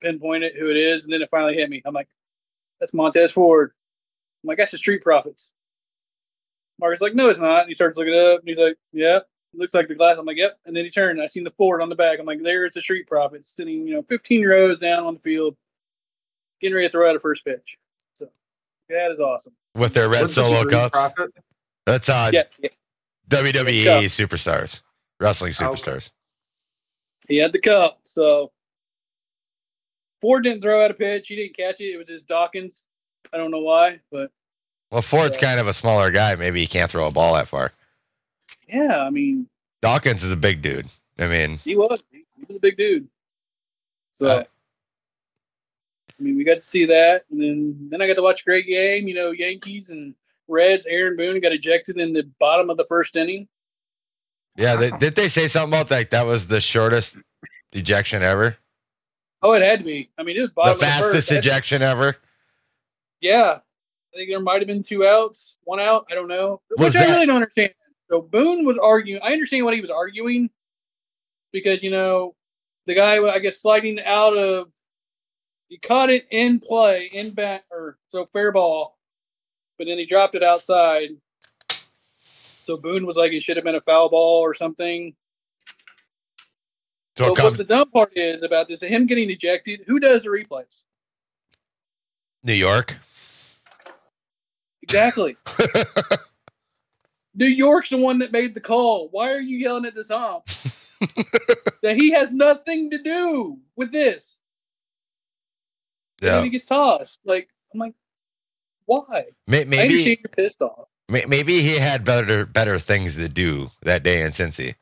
pinpoint it who it is, and then it finally hit me. I'm like, that's Montez Ford. I'm like, that's the Street Profits. Marcus like, no, it's not. And he starts looking it up, and he's like, yeah, it looks like the glass. I'm like, yep. And then he turned, and I seen the Ford on the back. I'm like, there it's the Street Profits sitting, you know, fifteen rows down on the field, getting ready to throw out a first pitch. So that is awesome. With their red What's solo cup. That's uh yeah, yeah. W W E cup. Superstars, wrestling superstars. Okay. He had the cup, so. Ford didn't throw out a pitch. He didn't catch it. It was just Dawkins. I don't know why, but. Well, Ford's uh, kind of a smaller guy. Maybe he can't throw a ball that far. Yeah, I mean. Dawkins is a big dude. I mean. He was. He was a big dude. So. Uh, I mean, we got to see that. And then, then I got to watch a great game. You know, Yankees and Reds. Aaron Boone got ejected in the bottom of the first inning. Yeah. They, did they say something about that? That was the shortest ejection ever? Oh, it had to be. I mean, it was bottom the fastest the ejection ever. Yeah, I think there might have been two outs, one out. I don't know, was which that... I really don't understand. So Boone was arguing. I understand what he was arguing because you know the guy, I guess, sliding out of he caught it in play in bat or so fair ball, but then he dropped it outside. So Boone was like, it should have been a foul ball or something. So but what the dumb part is about this, him getting ejected, who does the replays? New York. Exactly. New York's the one that made the call. Why are you yelling at this ump? That he has nothing to do with this. Yeah. And he gets tossed. Like, I'm like, why? Maybe, I understand you're pissed off. Maybe he had better better things to do that day in Cincy.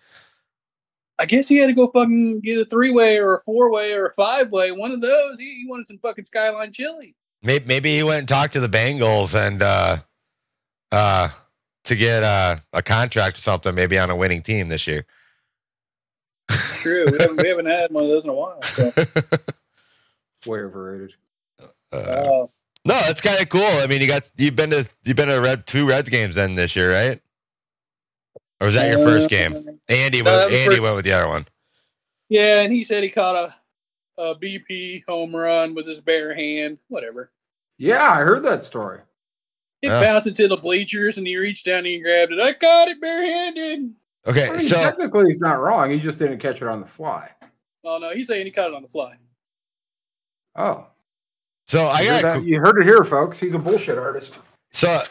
I guess he had to go fucking get a three-way or a four-way or a five-way. One of those, he, he wanted some fucking Skyline chili. Maybe, maybe he went and talked to the Bengals and uh, uh, to get uh, a contract or something, maybe on a winning team this year. True. We haven't, we haven't had one of those in a while. So. Way overrated. Uh, uh, no, that's kind of cool. I mean, you got you've been to you've been to Red, two Reds games then this year, right? Or was that your first game? Andy, no, went, Andy went with the other one. Yeah, and he said he caught a, a B P home run with his bare hand. Whatever. Yeah, I heard that story. It yeah. bounced into the bleachers, and he reached down and he grabbed it. I caught it barehanded. Okay, I mean, so technically he's not wrong. He just didn't catch it on the fly. Oh no, he's saying he caught it on the fly. Oh, so I got that, you heard it here, folks. He's a bullshit artist. So.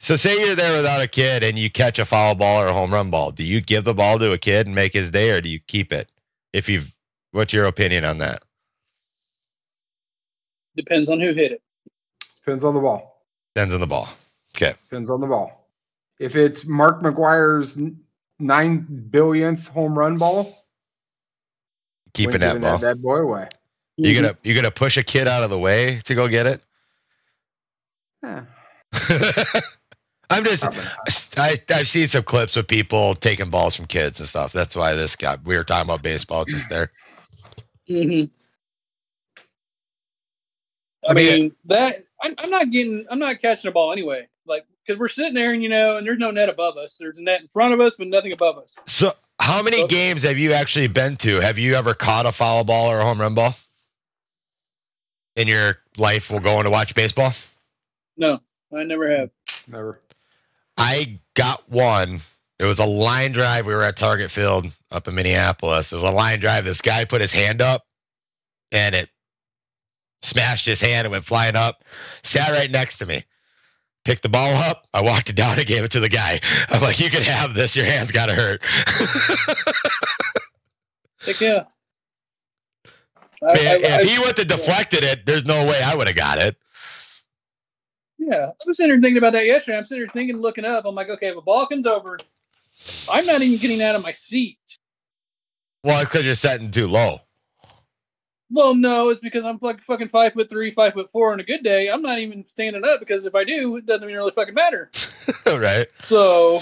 So say you're there without a kid and you catch a foul ball or a home run ball. Do you give the ball to a kid and make his day, or do you keep it? If you've, what's your opinion on that? Depends on who hit it. Depends on the ball. Depends on the ball. Okay. Depends on the ball. If it's Mark McGwire's nine billionth home run ball, keeping that ball. That bad boy away. You mm-hmm. gonna you gonna push a kid out of the way to go get it? Huh. I'm just, I, I've seen some clips of people taking balls from kids and stuff. That's why this got, we were talking about baseball, it's just there. Mm-hmm. I mean, I mean that I'm, I'm not getting, I'm not catching a ball anyway. Like, because we're sitting there and, you know, and there's no net above us. There's a net in front of us, but nothing above us. So how many above games us. have you actually been to? Have you ever caught a foul ball or a home run ball in your life while going to watch baseball? No, I never have. Never. I got one. It was a line drive. We were at Target Field up in Minneapolis. It was a line drive. This guy put his hand up and it smashed his hand and went flying up, sat right next to me. Picked the ball up. I walked it down and gave it to the guy. I'm like, you can have this. Your hand's got to hurt. Heck yeah. Man, I, I, if he would have deflected it, there's no way I would have got it. Yeah. I was sitting here thinking about that yesterday. I'm sitting here thinking, looking up. I'm like, okay, if a ball comes over, I'm not even getting out of my seat. Well, it's because you're setting too low. Well, no, it's because I'm like fucking five foot three, five foot four on a good day. I'm not even standing up because if I do, it doesn't really fucking matter. Right. So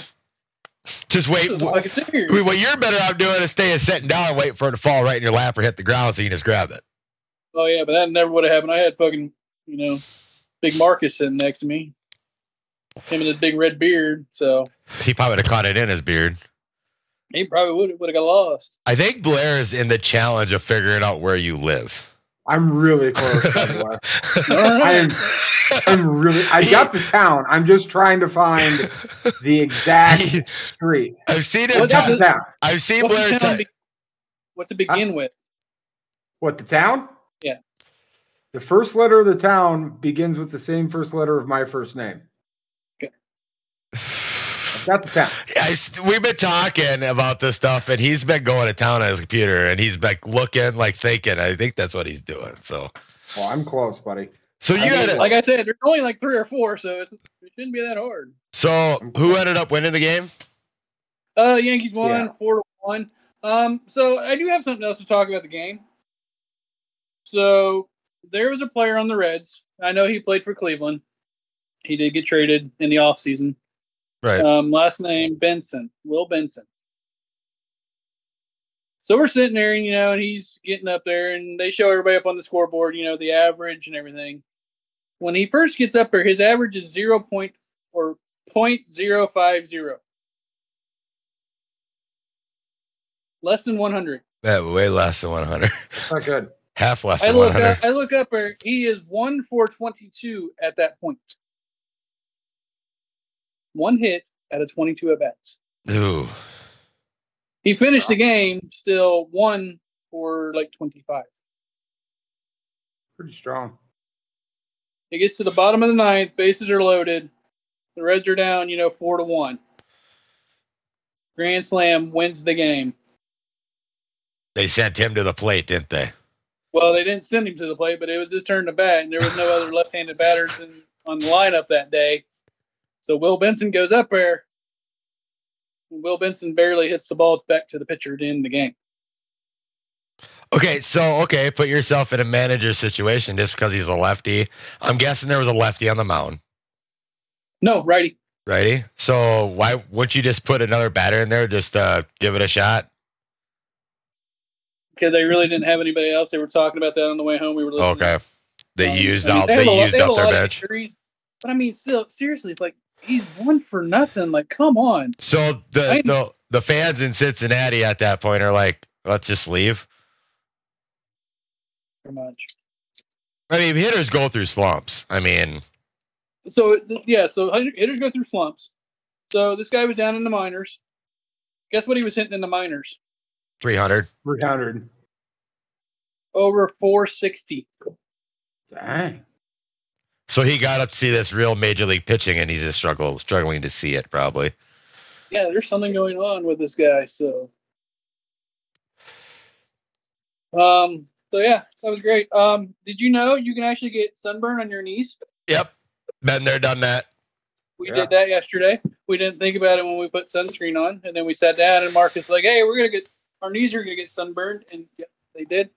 just wait. What, what you're better off doing is staying sitting down and waiting for it to fall right in your lap or hit the ground so you can just grab it. Oh yeah, but that never would have happened. I had fucking, you know, Big Marcus sitting next to me. Him and his big red beard, so he probably would have caught it in his beard. He probably would would have got lost. I think Blair is in the challenge of figuring out where you live. I'm really close to Blair. I'm, I'm really. I got the town. I'm just trying to find the exact street. I've seen it. Does, town. I've seen what's Blair. The town t- be- what's it begin huh? with? What, the town? Yeah. The first letter of the town begins with the same first letter of my first name. Got the town. I, we've been talking about this stuff, and he's been going to town on his computer, and he's been looking, like thinking. I think that's what he's doing. So, well, I'm close, buddy. So you I mean, had it. Like I said, there's only like three or four, so it's, it shouldn't be that hard. So, who ended up winning the game? Uh, Yankees won yeah. four to one. Um, so I do have something else to talk about the game. So there was a player on the Reds. I know he played for Cleveland. He did get traded in the offseason. Right. Um, last name Benson, Will Benson. So we're sitting there, and you know, and he's getting up there, and they show everybody up on the scoreboard, you know, the average and everything. When he first gets up there, his average is zero point or point zero five zero, less than one hundred. Yeah, way less than one hundred. Not good. Half less. I than look. Up, I look up there. He is one for twenty-two at that point. One hit out of twenty-two at bats. Ooh. He finished the game still one for like twenty-five. Pretty strong. It gets to the bottom of the ninth. Bases are loaded. The Reds are down, you know, four to one. Grand slam wins the game. They sent him to the plate, didn't they? Well, they didn't send him to the plate, but it was his turn to bat, and there was no other left-handed batters in, on the lineup that day. So Will Benson goes up there. Will Benson barely hits the ball back to the pitcher to end the game. Okay, so, okay, put yourself in a manager situation just because he's a lefty. I'm guessing there was a lefty on the mound. No, righty. Righty? So why wouldn't you just put another batter in there, just uh, give it a shot? Because they really didn't have anybody else. They were talking about that on the way home. We were listening. Okay. They um, used I mean, out. They, they used lot, up they their bench. But, I mean, still, seriously, it's like, he's one for nothing. Like, come on. So the, the the fans in Cincinnati at that point are like, let's just leave. Pretty much. I mean, hitters go through slumps. I mean. So, yeah, so hitters go through slumps. So this guy was down in the minors. Guess what he was hitting in the minors? three hundred. three hundred. Over four sixty. Dang. So he got up to see this real major league pitching, and he's just struggle, struggling to see it, probably. Yeah, there's something going on with this guy. So, um, so yeah, that was great. Um, did you know you can actually get sunburn on your knees? Yep, been there, done that. We yeah. did that yesterday. We didn't think about it when we put sunscreen on, and then we sat down, and Marcus like, "Hey, we're gonna get our knees are gonna get sunburned," and yep, they did.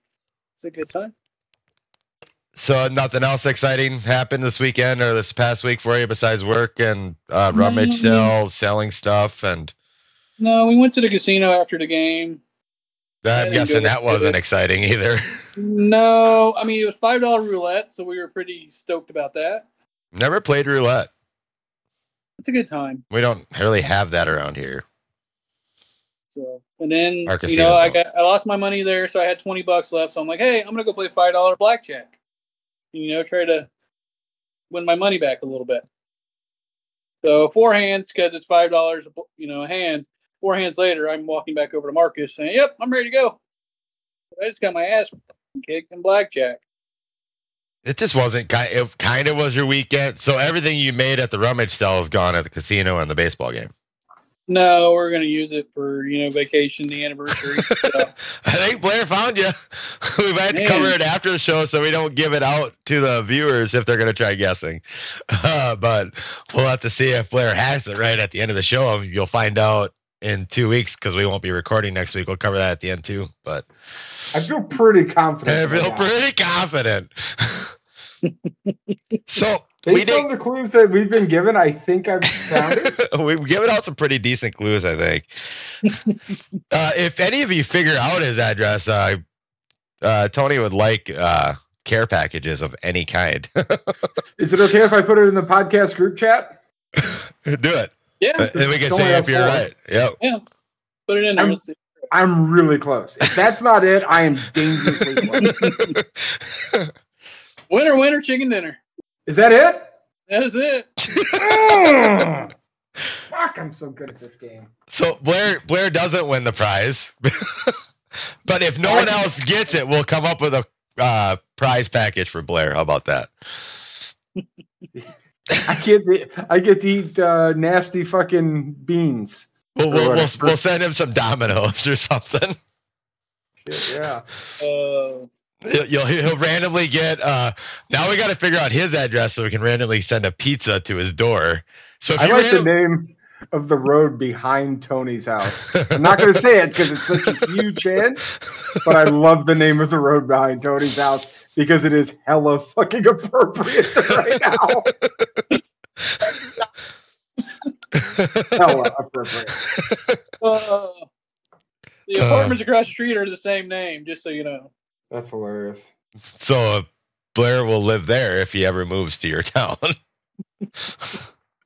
It's a good time. So nothing else exciting happened this weekend or this past week for you besides work and uh, rummage sale, no, no. selling stuff, and no, we went to the casino after the game. I'm guessing that wasn't exciting either. No, I mean it was five dollar roulette, so we were pretty stoked about that. Never played roulette. It's a good time. We don't really have that around here. So, and then you know I got I lost my money there, so I had twenty bucks left. So I'm like, hey, I'm gonna go play five dollar blackjack. You know, try to win my money back a little bit. So four hands, because it's five dollars, you know, a hand. Four hands later, I'm walking back over to Marcus saying, "Yep, I'm ready to go." I just got my ass kicked in blackjack. It just wasn't. It kind of was your weekend, so everything you made at the rummage sale is gone at the casino and the baseball game. No, we're going to use it for, you know, vacation, the anniversary. So. I think Blair found you. We might have Man. to cover it after the show so we don't give it out to the viewers if they're going to try guessing. Uh, but we'll have to see if Blair has it right at the end of the show. You'll find out in two weeks because we won't be recording next week. We'll cover that at the end too. But I feel pretty confident. I feel right pretty now. confident. So based did, on the clues that we've been given, I think I've found it. We've given out some pretty decent clues, I think. uh, if any of you figure out his address, uh, uh, Tony would like uh, care packages of any kind. Is it okay if I put it in the podcast group chat? Do it. Yeah. But then we can see if you're right. Yep. Yeah. Put it in there. I'm, I'm really close. If that's not it, I am dangerously close. Winner, winner, chicken dinner. Is that it? That is it. Oh, fuck, I'm so good at this game. So Blair Blair doesn't win the prize. But if no one else gets it, we'll come up with a uh, prize package for Blair. How about that? I get to, I get to eat uh, nasty fucking beans. We'll, we'll, we'll, we'll send him some Domino's or something. Shit, yeah. Uh... You'll, he'll randomly get, uh, now we got to figure out his address so we can randomly send a pizza to his door. So if I like random- the name of the road behind Tony's house. I'm not going to say it because it's such a huge hint, but I love the name of the road behind Tony's house because it is hella fucking appropriate to right now. Hella appropriate. Uh, the apartments um, across the street are the same name, just so you know. That's hilarious. So uh, Blair will live there if he ever moves to your town.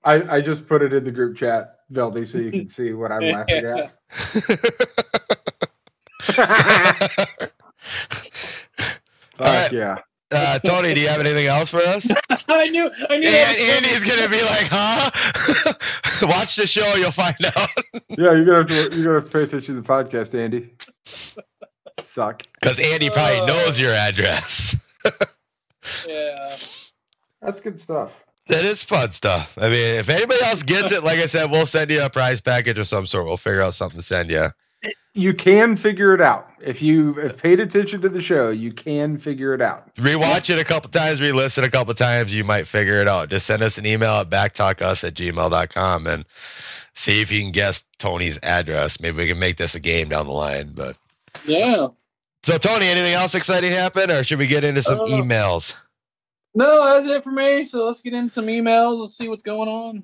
I, I just put it in the group chat, Veldy, so you can see what I'm laughing at. All right. Yeah. Uh, Tony, do you have anything else for us? I knew. I knew. And Andy's gonna be like, huh? Watch the show, you'll find out. Yeah, you're gonna have to. You're gonna have to pay attention to the podcast, Andy. Suck. Because Andy probably uh, knows your address. Yeah. That's good stuff. That is fun stuff. I mean, if anybody else gets it, like I said, we'll send you a prize package of some sort. We'll figure out something to send you. You can figure it out. If you have paid attention to the show, you can figure it out. Rewatch it a couple times, re-listen a couple times, you might figure it out. Just send us an email at backtalkus at gmail dot com and see if you can guess Tony's address. Maybe we can make this a game down the line, but yeah. So, Tony, anything else exciting happen, or should we get into some uh, emails? No, that's it for me. So let's get into some emails. Let's see what's going on.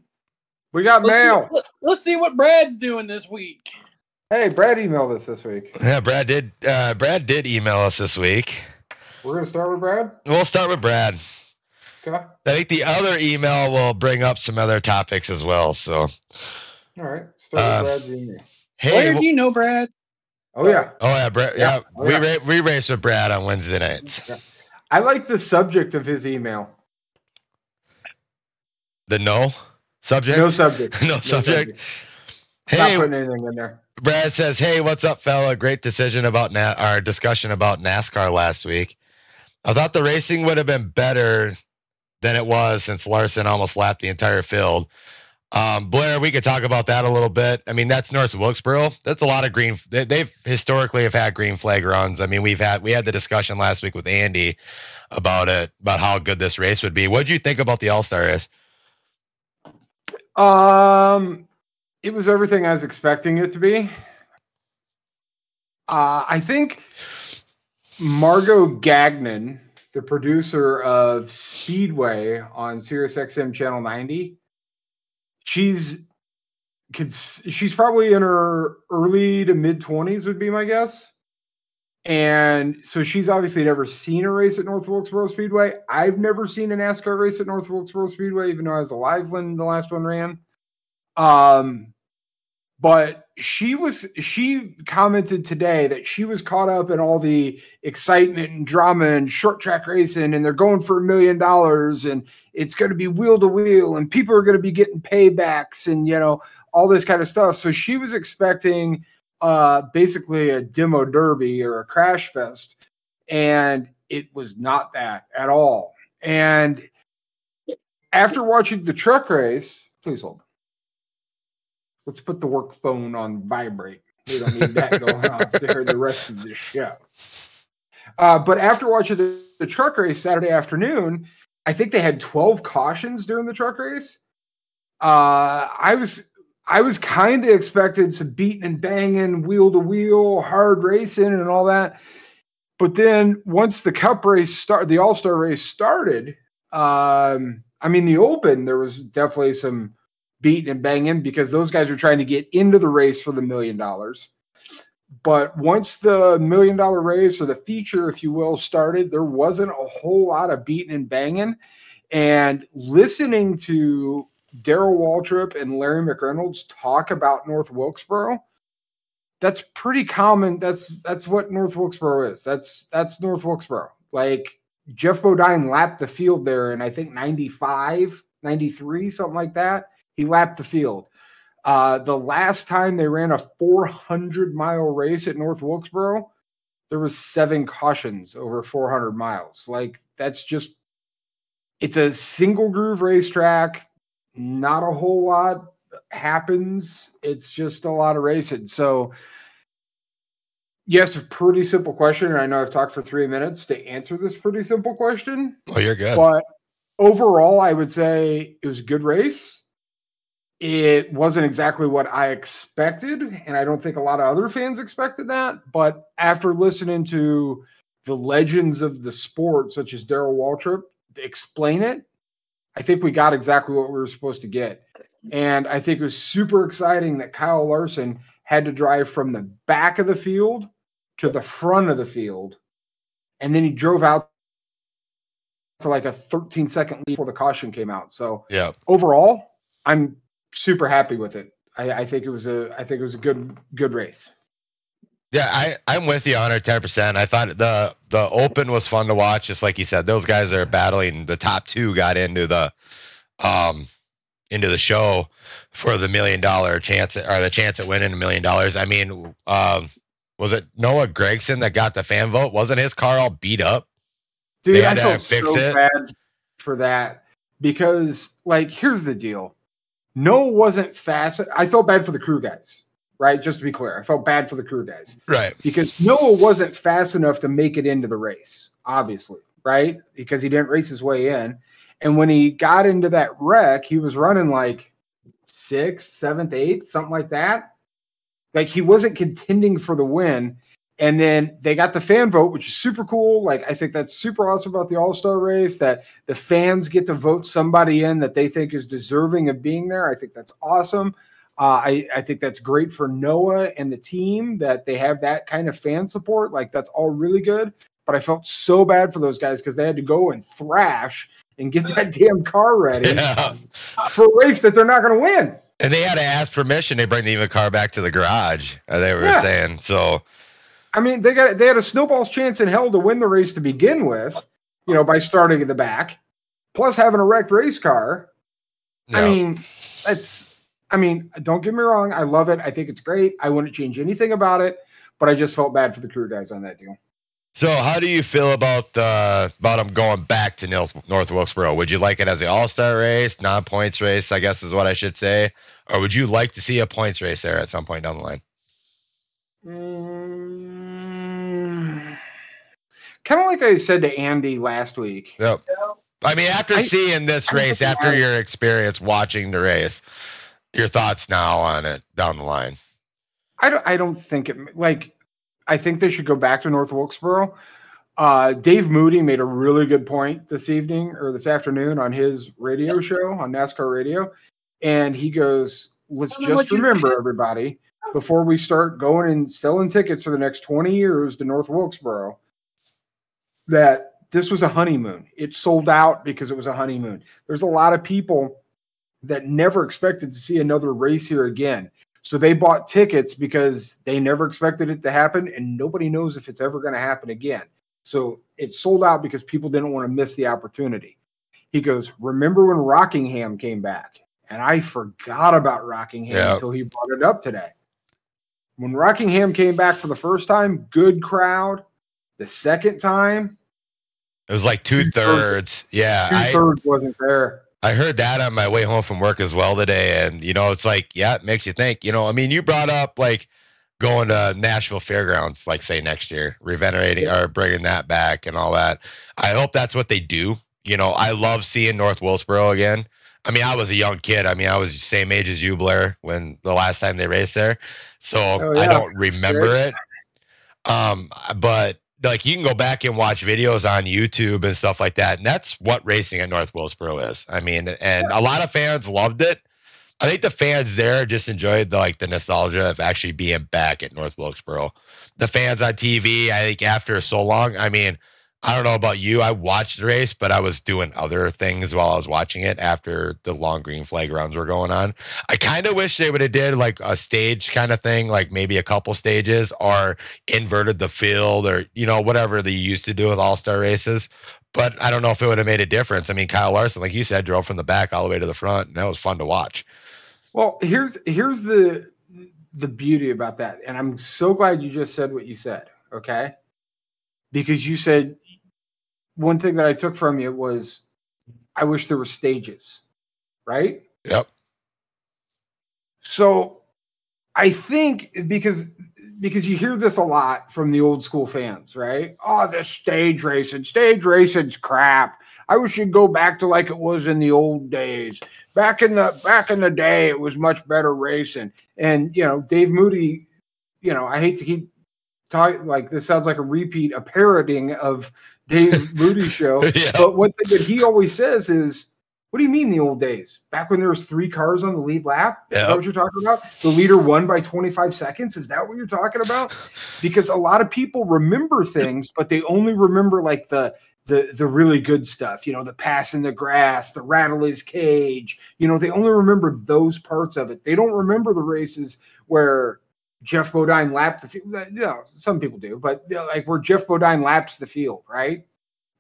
We got let's mail. See what, let's see what Brad's doing this week. Hey, Brad emailed us this week. Yeah, Brad did. Uh, Brad did email us this week. We're gonna start with Brad. We'll start with Brad. Okay. I think the other email will bring up some other topics as well. So. All right. Start uh, with Brad's email. Hey, Where well, do you know Brad? Oh yeah! Oh yeah! Brad, yeah, yeah. Oh, we yeah. Ra- we raced with Brad on Wednesday nights. Yeah. I like the subject of his email. The no subject. No subject. no, no subject. subject. Hey, not putting anything in there. Brad says, "Hey, what's up, fella? Great decision about na- our discussion about NASCAR last week. I thought the racing would have been better than it was since Larson almost lapped the entire field." Um, Blair, we could talk about that a little bit. I mean, that's North Wilkesboro. That's a lot of green. They, they've historically have had green flag runs. I mean, we've had, we had the discussion last week with Andy about it, about how good this race would be. What'd you think about the All-Star race? Um, it was everything I was expecting it to be. Uh, I think Margot Gagnon the producer of Speedway on Sirius X M Channel ninety. She's she's probably in her early to mid-twenties, would be my guess. And so she's obviously never seen a race at North Wilkesboro Speedway. I've never seen a NASCAR race at North Wilkesboro Speedway, even though I was alive when the last one ran. Um, but she was, she commented today that she was caught up in all the excitement and drama and short track racing, and they're going for a million dollars and it's going to be wheel to wheel and people are going to be getting paybacks and, you know, all this kind of stuff. So she was expecting uh, basically a demo derby or a crash fest. And it was not that at all. And after watching the truck race, please hold. Let's put the work phone on vibrate. We don't need that going off to hear the rest of this show. Uh, but after watching the, the truck race Saturday afternoon, I think they had twelve cautions during the truck race. Uh, I was, I was kind of expected some beating and banging, wheel to wheel, hard racing and all that. But then once the cup race started, the all-star race started, um, I mean, the open, there was definitely some beating and banging because those guys are trying to get into the race for the million dollars. But once the million dollar race or the feature, if you will, started, there wasn't a whole lot of beating and banging. And listening to Darrell Waltrip and Larry McReynolds talk about North Wilkesboro, that's pretty common. That's that's what North Wilkesboro is. That's that's North Wilkesboro. Like Jeff Bodine lapped the field there in I think ninety-five, ninety-three, something like that. He lapped the field. Uh, the last time they ran a four hundred mile race at North Wilkesboro, there was seven cautions over four hundred miles. Like that's just, it's a single groove racetrack. Not a whole lot happens. It's just a lot of racing. So yes, a pretty simple question. And I know I've talked for three minutes to answer this pretty simple question. Oh, you're good. But overall, I would say it was a good race. It wasn't exactly what I expected. And I don't think a lot of other fans expected that. But after listening to the legends of the sport, such as Darrell Waltrip, explain it, I think we got exactly what we were supposed to get. And I think it was super exciting that Kyle Larson had to drive from the back of the field to the front of the field. And then he drove out to like a thirteen second lead before the caution came out. So yeah, overall, I'm super happy with it. I, I think it was a, I think it was a good, good race. Yeah, I, I'm with you on it ten percent. I thought the the open was fun to watch, just like you said. Those guys are battling. The top two got into the um into the show for the million dollar chance or the chance at winning a million dollars. I mean, um was it Noah Gregson that got the fan vote? Wasn't his car all beat up? Dude, I felt so it. bad for that because, like, here's the deal. Noah wasn't fast. I felt bad for the crew guys. Right, just to be clear, I felt bad for the crew guys. Right. Because Noah wasn't fast enough to make it into the race, obviously, right? Because he didn't race his way in. And when he got into that wreck, he was running like sixth, seventh, eighth, something like that. Like he wasn't contending for the win. And then they got the fan vote, which is super cool. Like I think that's super awesome about the All-Star race, that the fans get to vote somebody in that they think is deserving of being there. I think that's awesome. Uh, I, I think that's great for Noah and the team that they have that kind of fan support. Like, that's all really good. But I felt so bad for those guys because they had to go and thrash and get that damn car ready yeah. for a race that they're not going to win. And they had to ask permission to bring the car back to the garage, they were yeah. saying. So, I mean, they got they had a snowball's chance in hell to win the race to begin with, you know, by starting at the back, plus having a wrecked race car. No. I mean, that's... I mean, don't get me wrong. I love it. I think it's great. I wouldn't change anything about it, but I just felt bad for the crew guys on that deal. So how do you feel about uh, about them going back to North, North Wilkesboro? Would you like it as the all-star race, non-points race, I guess is what I should say? Or would you like to see a points race there at some point down the line? Mm, kind of like I said to Andy last week. Yep. I mean, after I, seeing this I, race, I, after I, your experience watching the race, your thoughts now on it down the line. I don't, I don't think it like, I think they should go back to North Wilkesboro. Uh, Dave Moody made a really good point this evening or this afternoon on his radio show on NASCAR radio. And he goes, let's just remember, everybody, before we start going and selling tickets for the next twenty years to North Wilkesboro, that this was a honeymoon. It sold out because it was a honeymoon. There's a lot of people that never expected to see another race here again. So they bought tickets because they never expected it to happen, and nobody knows if it's ever going to happen again. So it sold out because people didn't want to miss the opportunity. He goes, remember when Rockingham came back? And I forgot about Rockingham yeah. until he brought it up today. When Rockingham came back for the first time, good crowd. The second time, it was like two thirds. Yeah. Two thirds wasn't there. I heard that on my way home from work as well today. And, you know, it's like, yeah, it makes you think, you know, I mean, you brought up like going to Nashville Fairgrounds, like say next year, revenerating yeah. or bringing that back and all that. I hope that's what they do. You know, I love seeing North Wilkesboro again. I mean, I was a young kid. I mean, I was the same age as you, Blair, when the last time they raced there. So oh, yeah. I don't remember it. Um, but like you can go back and watch videos on YouTube and stuff like that. And that's what racing at North Wilkesboro is. I mean, and yeah. a lot of fans loved it. I think the fans there just enjoyed the, like the nostalgia of actually being back at North Wilkesboro. The fans on T V, I think after so long, I mean, I don't know about you. I watched the race, but I was doing other things while I was watching it after the long green flag rounds were going on. I kind of wish they would have did like a stage kind of thing, like maybe a couple stages or inverted the field or, you know, whatever they used to do with all-star races. But I don't know if it would have made a difference. I mean, Kyle Larson, like you said, drove from the back all the way to the front, and that was fun to watch. Well, here's here's the the beauty about that. And I'm so glad you just said what you said, okay? Because you said one thing that I took from you was I wish there were stages, right? Yep. So I think because because you hear this a lot from the old school fans, right? Oh, this stage racing, stage racing's crap. I wish you'd go back to like it was in the old days. Back in the back in the day, it was much better racing. And you know, Dave Moody, you know, I hate to keep talking like this sounds like a repeat, a parodying of Dave Moody's show. Yeah. But one thing that he always says is, what do you mean the old days? Back when there was three cars on the lead lap? Yep. Is that what you're talking about? The leader won by twenty-five seconds? Is that what you're talking about? Because a lot of people remember things, but they only remember like the the the really good stuff, you know, the pass in the grass, the rattle his cage. You know, they only remember those parts of it. They don't remember the races where Jeff Bodine lapped the field. You know, some people do, but you know, like where Jeff Bodine laps the field, right?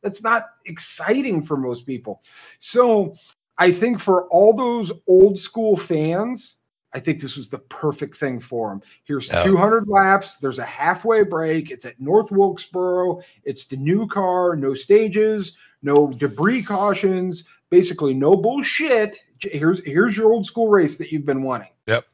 That's not exciting for most people. So I think for all those old school fans, I think this was the perfect thing for them. Here's yeah. two hundred laps. There's a halfway break. It's at North Wilkesboro. It's the new car, no stages, no debris cautions, basically no bullshit. Here's, here's your old school race that you've been wanting. Yep.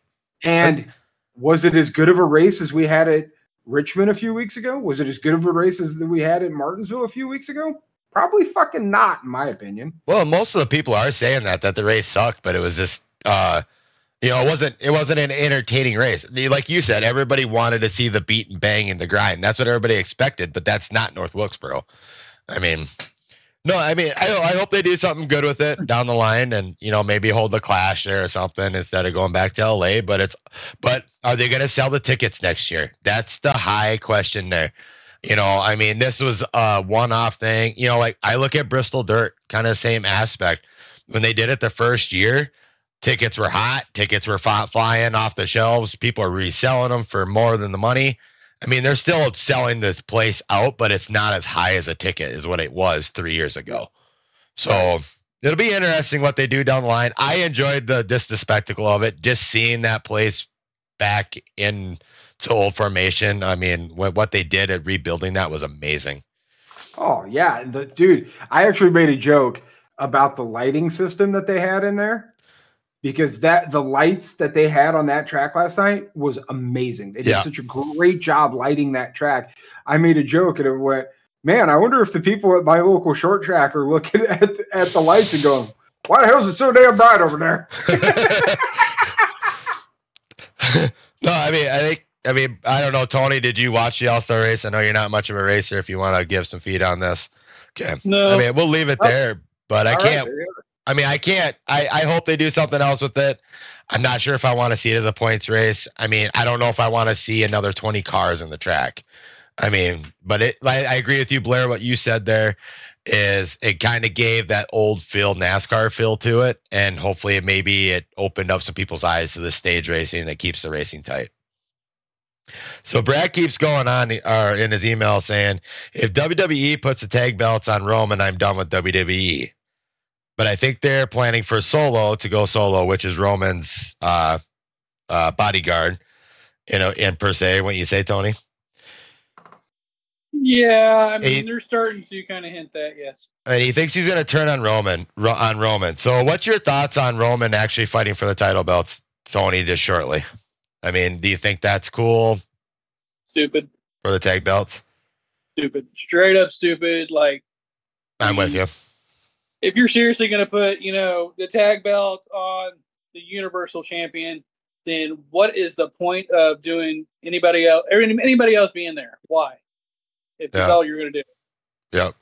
And was it as good of a race as we had at Richmond a few weeks ago? Was it as good of a race as that we had at Martinsville a few weeks ago? Probably fucking not, in my opinion. Well, most of the people are saying that, that the race sucked, but it was just, uh, you know, it wasn't, it wasn't an entertaining race. Like you said, everybody wanted to see the beat and bang and the grind. That's what everybody expected, but that's not North Wilkesboro. I mean, no, I mean, I, I hope they do something good with it down the line, and you know, maybe hold the Clash there or something instead of going back to L A. But it's, but are they going to sell the tickets next year? That's the high question there. You know, I mean, this was a one-off thing. You know, like I look at Bristol Dirt, kind of same aspect. When they did it the first year, tickets were hot, tickets were f- flying off the shelves. People are reselling them for more than the money. I mean, they're still selling this place out, but it's not as high as a ticket is what it was three years ago. So it'll be interesting what they do down the line. I enjoyed the just the spectacle of it, just seeing that place back in to old formation. I mean, what they did at rebuilding that was amazing. Oh yeah, the, dude, I actually made a joke about the lighting system that they had in there. Because that the lights that they had on that track last night was amazing. They did yeah. such a great job lighting that track. I made a joke and it went, man, I wonder if the people at my local short track are looking at, at the lights and going, why the hell is it so damn bright over there? No, I mean, I think I mean, I don't know, Tony, did you watch the All-Star race? I know you're not much of a racer if you want to give some feed on this. Okay. No. I mean, we'll leave it there, but I All can't. Right, I mean, I can't. I, I hope they do something else with it. I'm not sure if I want to see it as a points race. I mean, I don't know if I want to see another twenty cars in the track. I mean, but it, like, I agree with you, Blair, what you said there. Is it kind of gave that old feel, NASCAR feel to it, and hopefully it maybe it opened up some people's eyes to the stage racing that keeps the racing tight. So Brad keeps going on uh, in his email saying, if W W E puts the tag belts on Roman, I'm done with W W E. But I think they're planning for Solo to go solo, which is Roman's uh, uh, bodyguard, you know, and per se, wouldn't you say, Tony? Yeah, I mean, he, they're starting to kind of hint that, yes. And he thinks he's going to turn on Roman. Ro- on Roman. So what's your thoughts on Roman actually fighting for the title belts, Tony, just shortly? I mean, do you think that's cool? Stupid. For the tag belts? Stupid. Straight up stupid. Like, I'm with you. If you're seriously going to put, you know, the tag belt on the Universal Champion, then what is the point of doing anybody else, or anybody else being there? Why? If that's yeah. all you're going to do. Yep.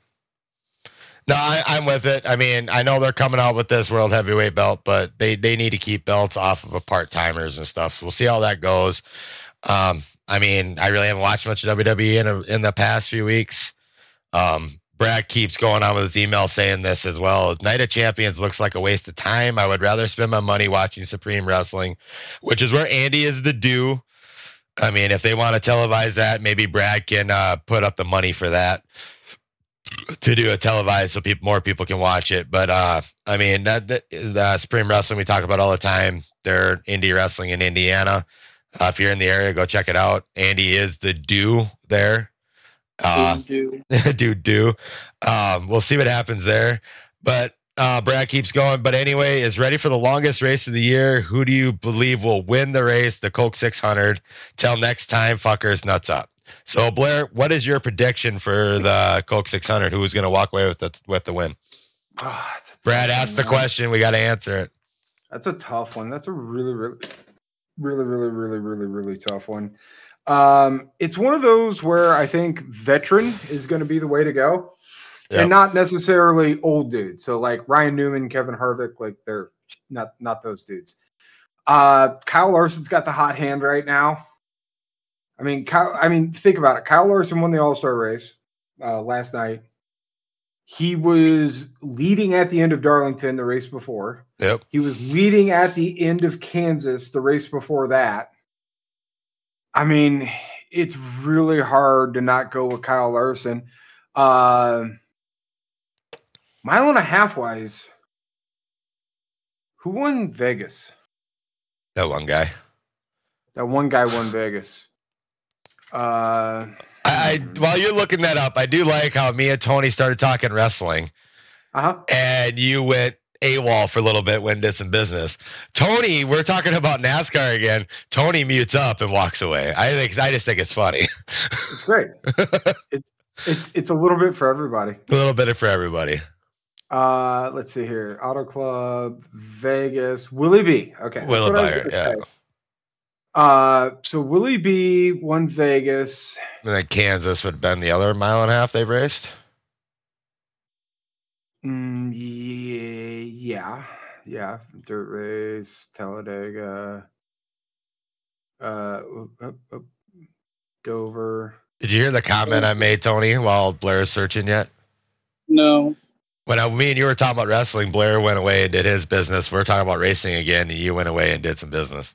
No, I, I'm with it. I mean, I know they're coming out with this world heavyweight belt, but they, they need to keep belts off of a part-timers and stuff. We'll see how that goes. Um, I mean, I really haven't watched much of W W E in, a, in the past few weeks. Um, Brad keeps going on with his email saying this as well. Night of Champions looks like a waste of time. I would rather spend my money watching Supreme Wrestling, which is where Andy is the do. I mean, if they want to televise that, maybe Brad can uh, put up the money for that to do a televised so people, more people can watch it. But, uh, I mean, that, that the Supreme Wrestling we talk about all the time, they're indie wrestling in Indiana. Uh, if you're in the area, go check it out. Andy is the do there. Uh, do, do. do, do. Um, we'll see what happens there. But uh, Brad keeps going. But anyway, is ready for the longest race of the year. Who do you believe will win the race? The Coke six hundred. Till next time, fuckers, nuts up. So Blair, what is your prediction for the Coke six hundred? Who is going to walk away with the with the win? Oh, Brad asked the question. We got to answer it. That's a tough one. That's a really, really, really, really, really, really, really tough one. Um, it's one of those where I think veteran is going to be the way to go. Yep. And not necessarily old dudes. So like Ryan Newman, Kevin Harvick, like they're not not those dudes. Uh, Kyle Larson's got the hot hand right now. I mean, Kyle, I mean, think about it. Kyle Larson won the All-Star race uh, last night. He was leading at the end of Darlington the race before. Yep. He was leading at the end of Kansas the race before that. I mean, it's really hard to not go with Kyle Larson. Uh, mile and a half wise, who won Vegas? That one guy. That one guy won Vegas. Uh, I, I while you're looking that up, I do like how me and Tony started talking wrestling, uh-huh. and you went AWOL for a little bit when did some business. Tony, we're talking about NASCAR again. Tony mutes up and walks away. I think I just think it's funny. It's great. it's it's it's a little bit for everybody. A little bit for everybody. Uh, let's see here. Auto Club, Vegas, Willie B. Okay, Willie B. Yeah. Say. Uh, so Willie B won Vegas. And then Kansas would have been the other mile and a half they've raced. Mm, yeah, yeah. Dirt race, Talladega, uh, Dover. Did you hear the comment I made, Tony, while Blair is searching yet? No. When I, me and you were talking about wrestling, Blair went away and did his business. We're talking about racing again, and you went away and did some business.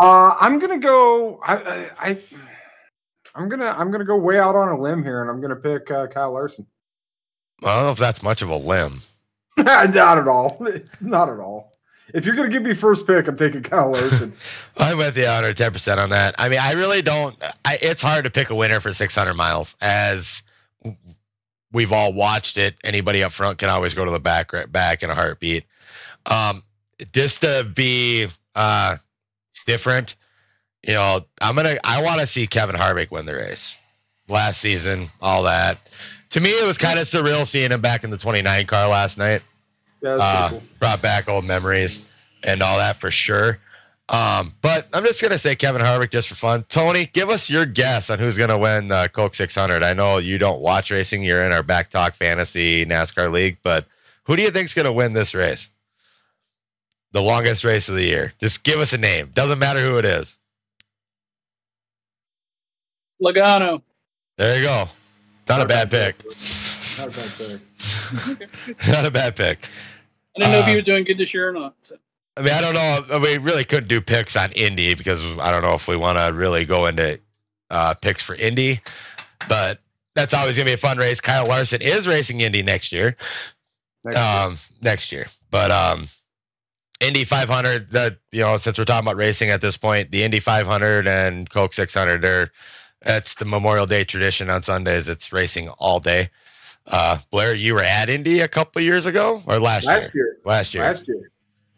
uh I'm gonna go I, I I I'm gonna I'm gonna go way out on a limb here and I'm gonna pick uh, Kyle Larson. I don't know if that's much of a limb. Not at all. Not at all. If you're gonna give me first pick, I'm taking Kyle Larson. I'm with you one hundred ten percent on that. I mean, I really don't I, it's hard to pick a winner for six hundred miles, as we've all watched it. Anybody up front can always go to the back right back in a heartbeat. Um Just to be uh, different, you know, I'm gonna. I want to see Kevin Harvick win the race. Last season, all that. To me, it was kind of surreal seeing him back in the twenty-nine car last night. Yeah, that was uh, pretty cool. Brought back old memories and all that for sure. Um, but I'm just going to say Kevin Harvick just for fun. Tony, give us your guess on who's going to win uh, Coke six hundred. I know you don't watch racing. You're in our Back Talk Fantasy NASCAR League. But who do you think's going to win this race? The longest race of the year. Just give us a name. Doesn't matter who it is. Logano. There you go. Not, Not a bad, bad pick. pick. Not a bad pick. Not a bad pick. I didn't know uh, if you were doing good this year or not. So. I mean, I don't know. We really couldn't do picks on Indy because I don't know if we want to really go into uh, picks for Indy. But that's always going to be a fun race. Kyle Larson is racing Indy next year. Next um, year. Next year. But um, Indy five hundred, the, you know, since we're talking about racing at this point, the Indy five hundred and Coke six hundred, they're that's the Memorial Day tradition on Sundays. It's racing all day. Uh, Blair, you were at Indy a couple years ago or last, last year? year? Last year. Last year.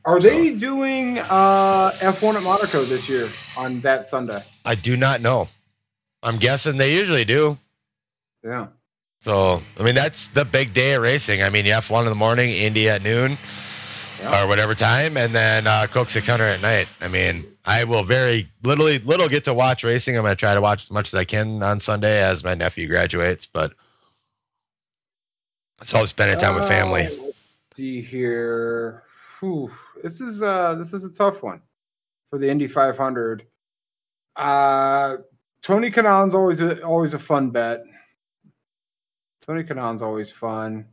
Are so. they doing uh, F one at Monaco this year on that Sunday? I do not know. I'm guessing they usually do. Yeah. So, I mean, that's the big day of racing. I mean, F one in the morning, Indy at noon yeah. or whatever time, and then uh, Coke six hundred at night. I mean, I will very literally little get to watch racing. I'm going to try to watch as much as I can on Sunday as my nephew graduates, but it's always spending time with family. Uh, let's see here. Whew. This is uh this is a tough one for the Indy five hundred. Uh, Tony Kanon's always a, always a fun bet. Tony Kanon's always fun.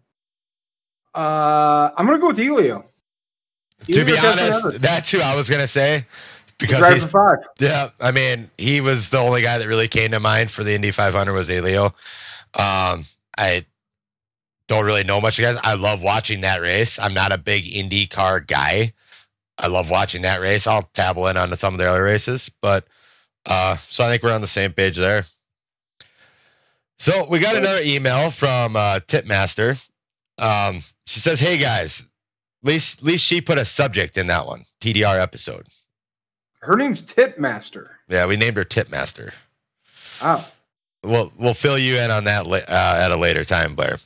Uh, I'm going to go with Elio. Elio to be honest, that's who I was going to say. Because five. Yeah, I mean, he was the only guy that really came to mind for the Indy five hundred was Elio. Um, I don't really know much guys. I love watching that race. I'm not a big IndyCar guy. I love watching that race. I'll dabble in on some of the other races, but uh, so I think we're on the same page there. So we got another email from uh, Tipmaster. Um, she says, "Hey guys, at least at least she put a subject in that one T D R episode." Her name's Tipmaster. Yeah, we named her Tipmaster. Oh. We'll, we'll fill you in on that la- uh, at a later time, Blair.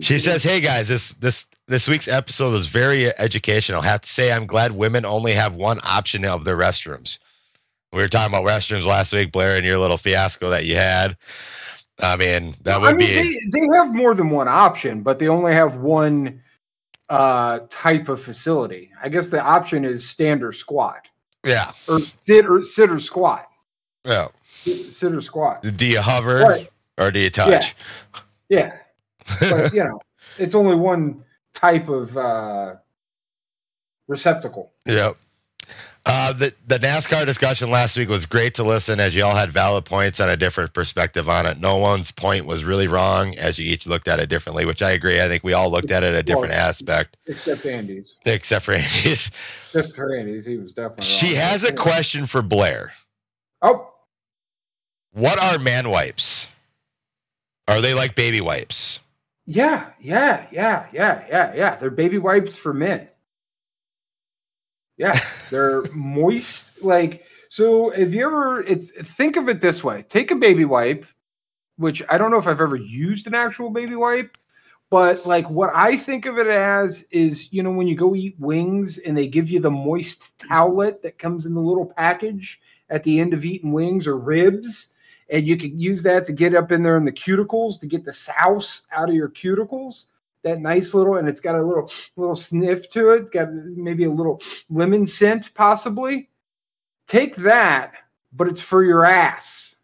She says, hey, guys, this, this, this week's episode was very educational. I have to say I'm glad women only have one option of their restrooms. We were talking about restrooms last week, Blair, and your little fiasco that you had. I mean, that would I mean, be... They, they have more than one option, but they only have one uh, type of facility. I guess the option is stand or squat. Yeah. Or sit or sit or squat. Yeah. Sit, sit or squat. Do you hover right. or do you touch? Yeah. yeah. But, you know, it's only one type of uh, receptacle. Yep. Uh, the, the NASCAR discussion last week was great to listen as you all had valid points and a different perspective on it. No one's point was really wrong as you each looked at it differently, which I agree. I think we all looked at it a different well, aspect. Except Andy's. Except for Andy's. Except for Andy's. He was definitely wrong. She has a question for Blair. Oh. What are man wipes? Are they like baby wipes? Yeah, yeah, yeah, yeah, yeah, yeah. They're baby wipes for men. Yeah, they're moist. Like, so if you ever, it's think of it this way, take a baby wipe, which I don't know if I've ever used an actual baby wipe, but like what I think of it as is, you know, when you go eat wings and they give you the moist towelette that comes in the little package at the end of eating wings or ribs, and you can use that to get up in there in the cuticles to get the souse out of your cuticles. That nice little, and it's got a little little sniff to it, got maybe a little lemon scent possibly. Take that, but it's for your ass.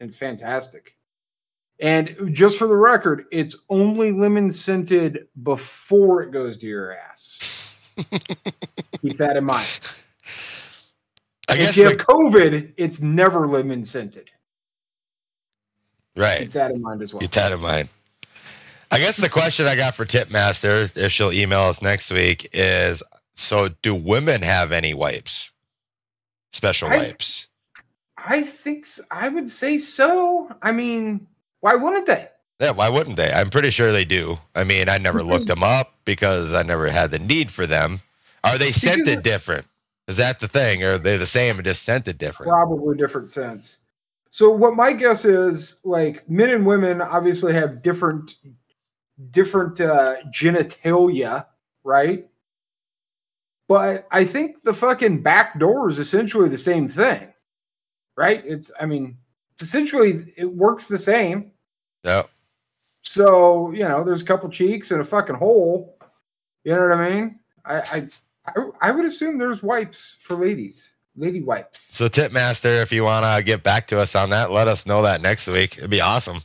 It's fantastic. And just for the record, it's only lemon scented before it goes to your ass. Keep that in mind. I if guess you the- have COVID, it's never lemon scented. Right. Keep that in mind as well. Keep that in mind. I guess the question I got for Tipmaster, if she'll email us next week, is, so do women have any wipes? Special I th- wipes? I think so. I would say so. I mean, why wouldn't they? Yeah, why wouldn't they? I'm pretty sure they do. I mean, I never looked them up because I never had the need for them. Are they scented because different? Is that the thing? Or are they the same and just scented different? Probably different scents. So what my guess is, like, men and women obviously have different... different uh, genitalia, right? But I think the fucking back door is essentially the same thing, right? It's, I mean, essentially it works the same. Yeah. So, you know, there's a couple cheeks and a fucking hole. You know what I mean? I, I, I, I would assume there's wipes for ladies. Lady wipes. So Tipmaster, if you want to get back to us on that, let us know that next week. It'd be awesome.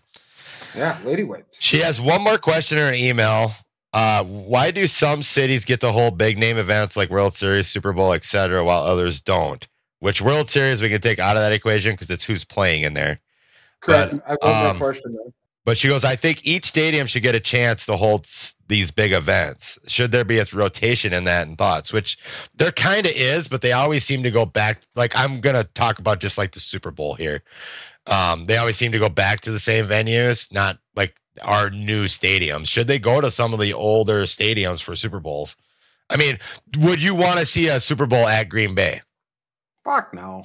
Yeah, lady wipes. She has one more question in her email. Uh, why do some cities get the whole big name events like World Series, Super Bowl, et cetera, while others don't? Which World Series we can take out of that equation because it's who's playing in there. Correct. But, I love um, that question, though. But she goes, I think each stadium should get a chance to hold s- these big events. Should there be a rotation in that and thoughts? Which there kind of is, but they always seem to go back. Like, I'm going to talk about just like the Super Bowl here. Um, they always seem to go back to the same venues, not like our new stadiums. Should they go to some of the older stadiums for Super Bowls? I mean, would you want to see a Super Bowl at Green Bay? Fuck no.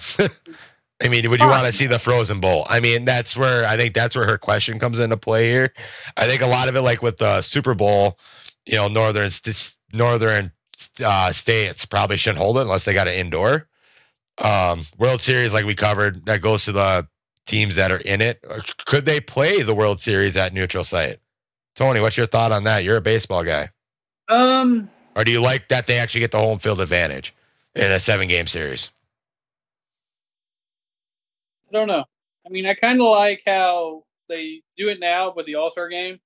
I mean, would you want to see the Frozen Bowl? I mean, that's where I think that's where her question comes into play here. I think a lot of it, like with the Super Bowl, you know, northern northern uh, states probably shouldn't hold it unless they got an indoor. Um, World Series, like we covered, that goes to the teams that are in it. Or could they play the World Series at neutral site? Tony, what's your thought on that? You're a baseball guy. Um. Or do you like that they actually get the home field advantage in a seven-game series? I don't know. I mean, I kind of like how they do it now with the All-Star game.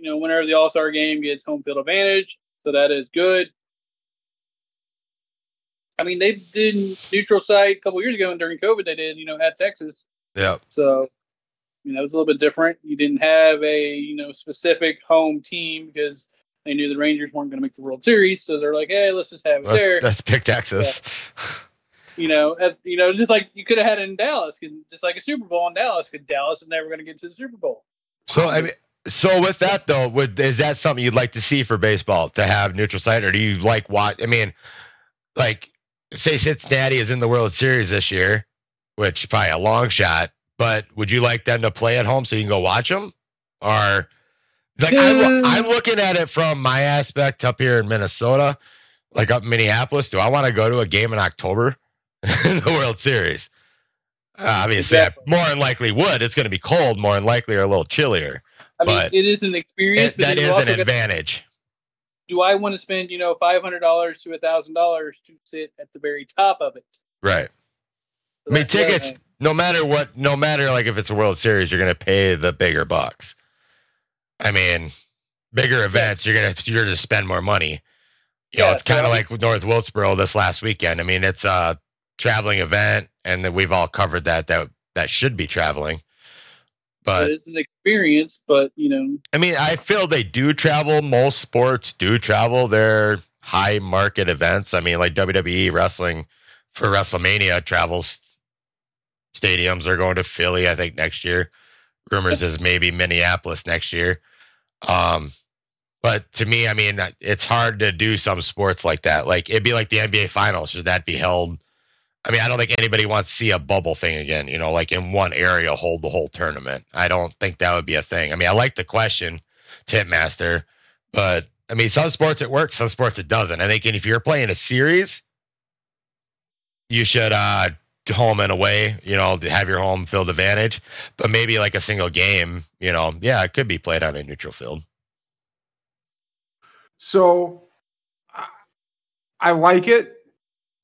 You know, whenever the All-Star game gets home field advantage, so that is good. I mean, they did neutral site a couple years ago, and during COVID they did, you know, at Texas. Yeah. So, you know, it was a little bit different. You didn't have a, you know, specific home team because they knew the Rangers weren't going to make the World Series, so they're like, hey, let's just have it well, there. Let's pick Texas. Yeah. You know, at, you know, just like you could have had it in Dallas, just like a Super Bowl in Dallas, because Dallas is never going to get to the Super Bowl. So, I mean, so with that though, would is that something you'd like to see for baseball to have neutral site, or do you like what? I mean, like say Cincinnati is in the World Series this year, which is probably a long shot, but would you like them to play at home so you can go watch them, or like uh, I'm, I'm looking at it from my aspect up here in Minnesota, like up in Minneapolis. Do I want to go to a game in October? The World Series. Uh, obviously, exactly. I more than likely would. It's going to be cold, more than likely, or a little chillier. I but mean, it is an experience. It, but that is an gonna, advantage. Do I want to spend, you know, five hundred dollars to one thousand dollars to sit at the very top of it? Right. So I mean, tickets, no matter what, no matter like if it's a World Series, you're going to pay the bigger bucks. I mean, bigger events, yes. you're going to you're going to spend more money. You yeah, know, it's so kind of like North Wilkesboro this last weekend. I mean, it's a uh, traveling event, and that we've all covered that that that should be traveling, but it's an experience. But you know, I mean, I feel they do travel. Most sports do travel their high market events. I mean, like W W E wrestling for WrestleMania travels stadiums. They're going to Philly, I think, next year. Rumors is maybe Minneapolis next year. Um, but to me, I mean, it's hard to do some sports like that. Like it'd be like the N B A Finals. Should that be held? I mean, I don't think anybody wants to see a bubble thing again, you know, like in one area, hold the whole tournament. I don't think that would be a thing. I mean, I like the question, Tipmaster, but I mean, some sports it works, some sports it doesn't. I think if you're playing a series, you should uh, home and away, you know, have your home field advantage, but maybe like a single game, you know, yeah, it could be played on a neutral field. So I like it.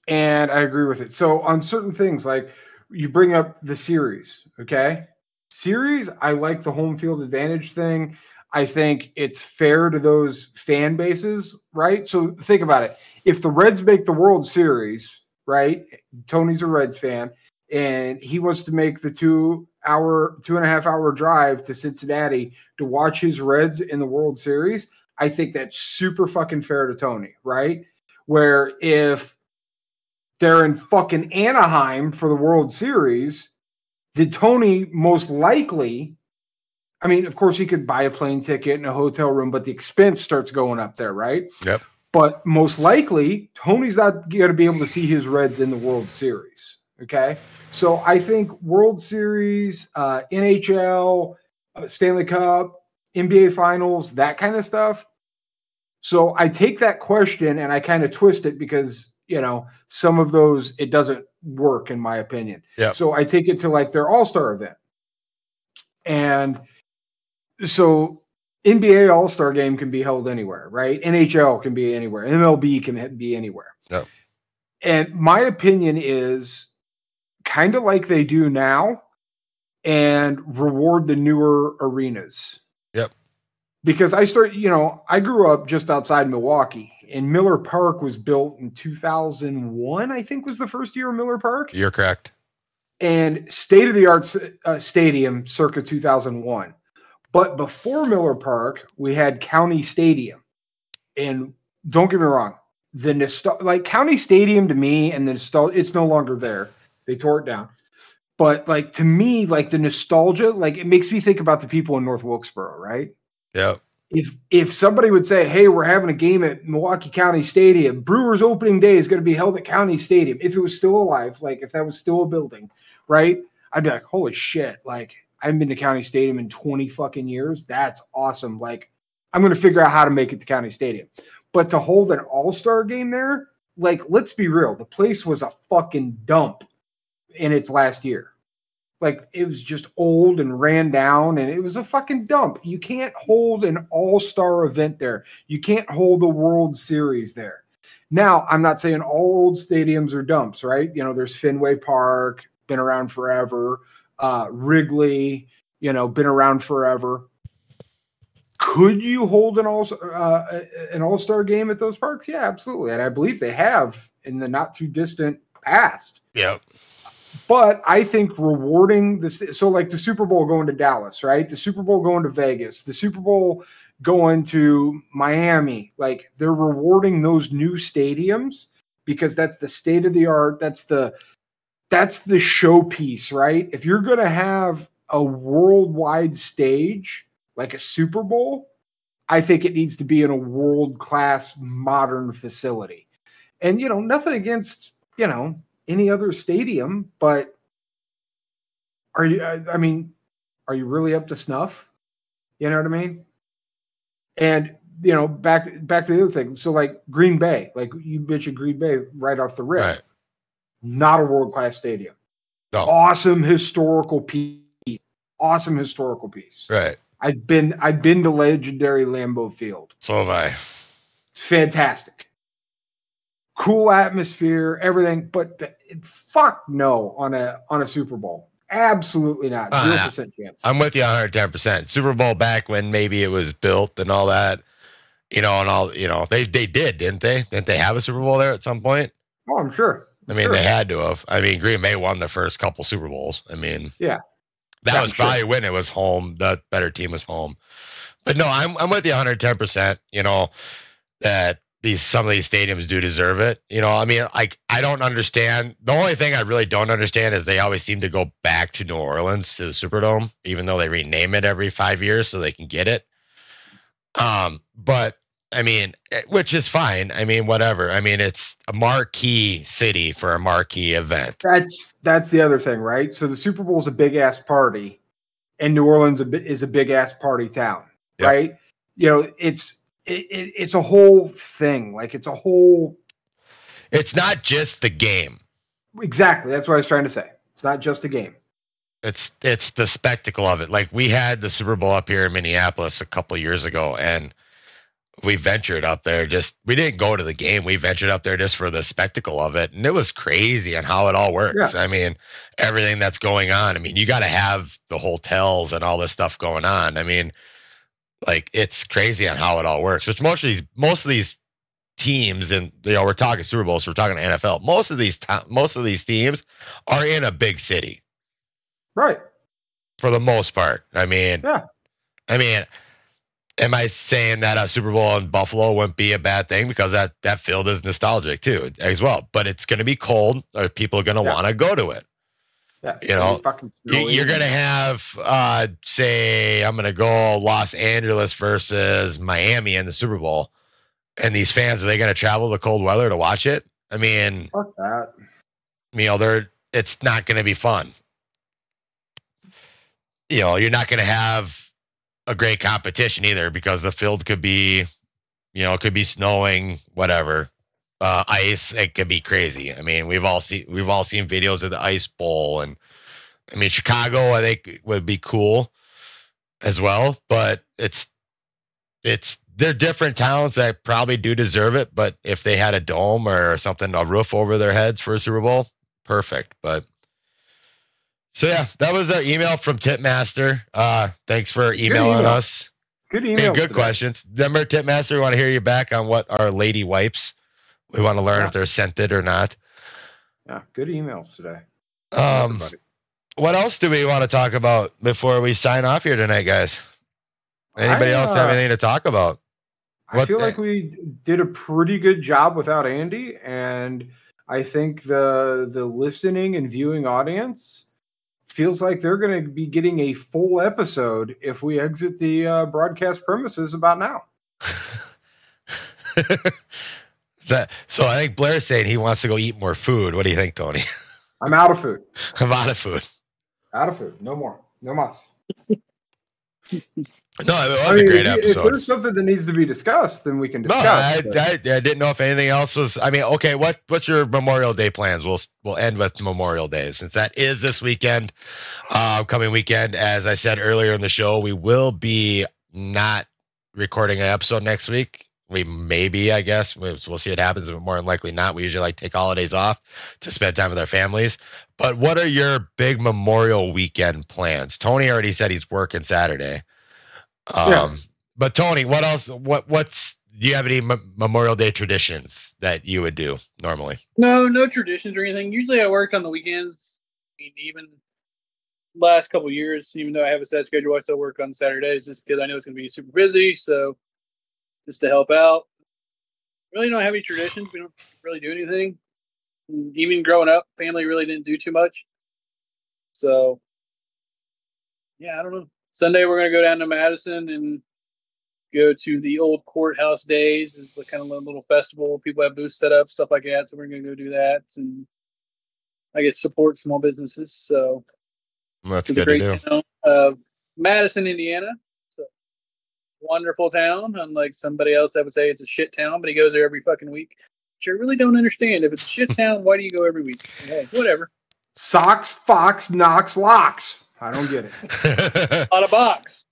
And I agree with it. So on certain things, like you bring up the series, okay? Series, I like the home field advantage thing. I think it's fair to those fan bases, right? So think about it. If the Reds make the World Series, right? Tony's a Reds fan, and he wants to make the two hour, two and a half hour drive to Cincinnati to watch his Reds in the World Series. I think that's super fucking fair to Tony, right? Where if they're in fucking Anaheim for the World Series, did Tony most likely, I mean, of course he could buy a plane ticket and a hotel room, but the expense starts going up there, right? Yep. But most likely, Tony's not going to be able to see his Reds in the World Series, okay? So I think World Series, uh, N H L, uh, Stanley Cup, N B A Finals, that kind of stuff. So I take that question and I kind of twist it because you know, some of those, it doesn't work in my opinion. Yep. So I take it to like their all-star event. And so N B A all-star game can be held anywhere, right? N H L can be anywhere. M L B can be anywhere. Yep. And my opinion is kind of like they do now and reward the newer arenas. Yep. Because I start, you know, I grew up just outside Milwaukee, and Miller Park was built in two thousand one, I think was the first year of Miller Park. You're correct. And state-of-the-art uh, stadium circa two thousand one. But before Miller Park, we had County Stadium. And don't get me wrong, the nostal- like County Stadium to me and the nostalgia, it's no longer there. They tore it down. But like to me, like the nostalgia, like it makes me think about the people in North Wilkesboro, right? Yeah. If if somebody would say, hey, we're having a game at Milwaukee County Stadium, Brewers opening day is going to be held at County Stadium. If it was still alive, like if that was still a building, right? I'd be like, holy shit. Like I haven't been to County Stadium in twenty fucking years. That's awesome. Like I'm going to figure out how to make it to County Stadium. But to hold an all-star game there, like let's be real. The place was a fucking dump in its last year. Like it was just old and ran down and it was a fucking dump. You can't hold an all-star event there. You can't hold the World Series there. Now, I'm not saying all old stadiums are dumps, right? You know, there's Fenway Park, been around forever. Uh, Wrigley, you know, been around forever. Could you hold an all uh, an all-star game at those parks? Yeah, absolutely. And I believe they have in the not too distant past. Yep. But I think rewarding this, so like the Super Bowl going to Dallas, right? The Super Bowl going to Vegas, the Super Bowl going to Miami, like they're rewarding those new stadiums because that's the state of the art. That's the, that's the showpiece, right? If you're going to have a worldwide stage, like a Super Bowl, I think it needs to be in a world-class modern facility. And, you know, nothing against, you know, any other stadium, but are you, I mean, are you really up to snuff? You know what I mean? And, you know, back, back to the other thing. So like Green Bay, like you bitch at Green Bay right off the rip, right. Not a world-class stadium. No. Awesome historical piece. Awesome historical piece. Right. I've been, I've been to legendary Lambeau Field. So have I. It's fantastic. Cool atmosphere, everything, but the, fuck no on a on a Super Bowl. Absolutely not. Zero uh, percent chance. I'm with you on one hundred ten percent. Super Bowl back when maybe it was built and all that, you know, and all you know they they did, didn't they? Didn't they have a Super Bowl there at some point? Oh, I'm sure. I'm I mean, sure. They had to have. I mean, Green Bay won the first couple Super Bowls. I mean, yeah, that I'm was sure. probably when it was home. The better team was home. But no, I'm I'm with you one hundred ten percent. You know that. These some of these stadiums do deserve it. You know, I mean, like I don't understand. The only thing I really don't understand is they always seem to go back to New Orleans to the Superdome, even though they rename it every five years so they can get it. Um, but I mean, which is fine. I mean, whatever. I mean, it's a marquee city for a marquee event. That's that's the other thing, right? So the Super Bowl is a big ass party, and New Orleans is a big ass party town, yep. Right? You know, it's. It, it, it's a whole thing. Like it's a whole. It's not just the game. Exactly. That's what I was trying to say. It's not just a game. It's it's the spectacle of it. Like we had the Super Bowl up here in Minneapolis a couple of years ago, and we ventured up there. Just we didn't go to the game. We ventured up there just for the spectacle of it, and it was crazy on how it all works. Yeah. I mean, everything that's going on. I mean, you got to have the hotels and all this stuff going on. I mean. Like it's crazy on how it all works. It's most of these, most of these teams, and you know we're talking Super Bowl, so we're talking N F L. Most of these, to- most of these teams are in a big city, right? For the most part. I mean, yeah. I mean, am I saying that a Super Bowl in Buffalo wouldn't be a bad thing because that that field is nostalgic too as well? But it's going to be cold, or people are going to yeah. want to go to it. Yeah, you know, you're going to have, uh, say, I'm going to go Los Angeles versus Miami in the Super Bowl. And these fans, are they going to travel the cold weather to watch it? I mean, fuck that. You know, they're, it's not going to be fun. You know, you're not going to have a great competition either because the field could be, you know, it could be snowing, whatever. uh, ice, it could be crazy. I mean, we've all seen we've all seen videos of the Ice Bowl, and I mean, Chicago, I think, would be cool as well. But it's it's they're different towns that probably do deserve it. But if they had a dome or something, a roof over their heads for a Super Bowl, perfect. But so yeah, that was our email from Tipmaster. Uh, thanks for emailing email. us. Good email. Good today. Questions. Remember, Tipmaster, we want to hear you back on what our lady wipes. We want to learn yeah. if they're scented or not. Yeah, good emails today. Um, what else do we want to talk about before we sign off here tonight, guys? Anybody I, uh, else have anything to talk about? What I feel th- like we did a pretty good job without Andy, and I think the the listening and viewing audience feels like they're going to be getting a full episode if we exit the uh, broadcast premises about now. that, so I think Blair's saying he wants to go eat more food. What do you think, Tony? I'm out of food. I'm out of food. Out of food. No more. No mas. no, it was I mean, a great if, episode. If there's something that needs to be discussed, then we can discuss. No, I, I, I didn't know if anything else was. I mean, okay, what what's your Memorial Day plans? We'll we'll end with Memorial Day, since that is this weekend, uh, coming weekend. As I said earlier in the show, we will be not recording an episode next week. We maybe, I guess, we'll see what happens, but more than likely not. We usually like take holidays off to spend time with our families. But what are your big Memorial weekend plans? Tony already said he's working Saturday. Um, yeah. But Tony, what else? What what's do you have any M- Memorial Day traditions that you would do normally? No, no traditions or anything. Usually, I work on the weekends. I mean, even last couple of years, even though I have a set schedule, I still work on Saturdays just because I know it's going to be super busy. So. Just to help out. Really don't have any traditions. We don't really do anything. Even growing up, family really didn't do too much. So, yeah, I don't know. Sunday we're going to go down to Madison and go to the old courthouse days. It's kind of a little festival. People have booths set up, stuff like that. So we're going to go do that and, I guess, support small businesses. So that's good to do. Town of Madison, Indiana. Wonderful town, unlike somebody else that would say it's a shit town, but he goes there every fucking week. Which I really don't understand. If it's a shit town, why do you go every week? Hey, whatever. Socks, fox, knocks, locks. I don't get it. Out of box.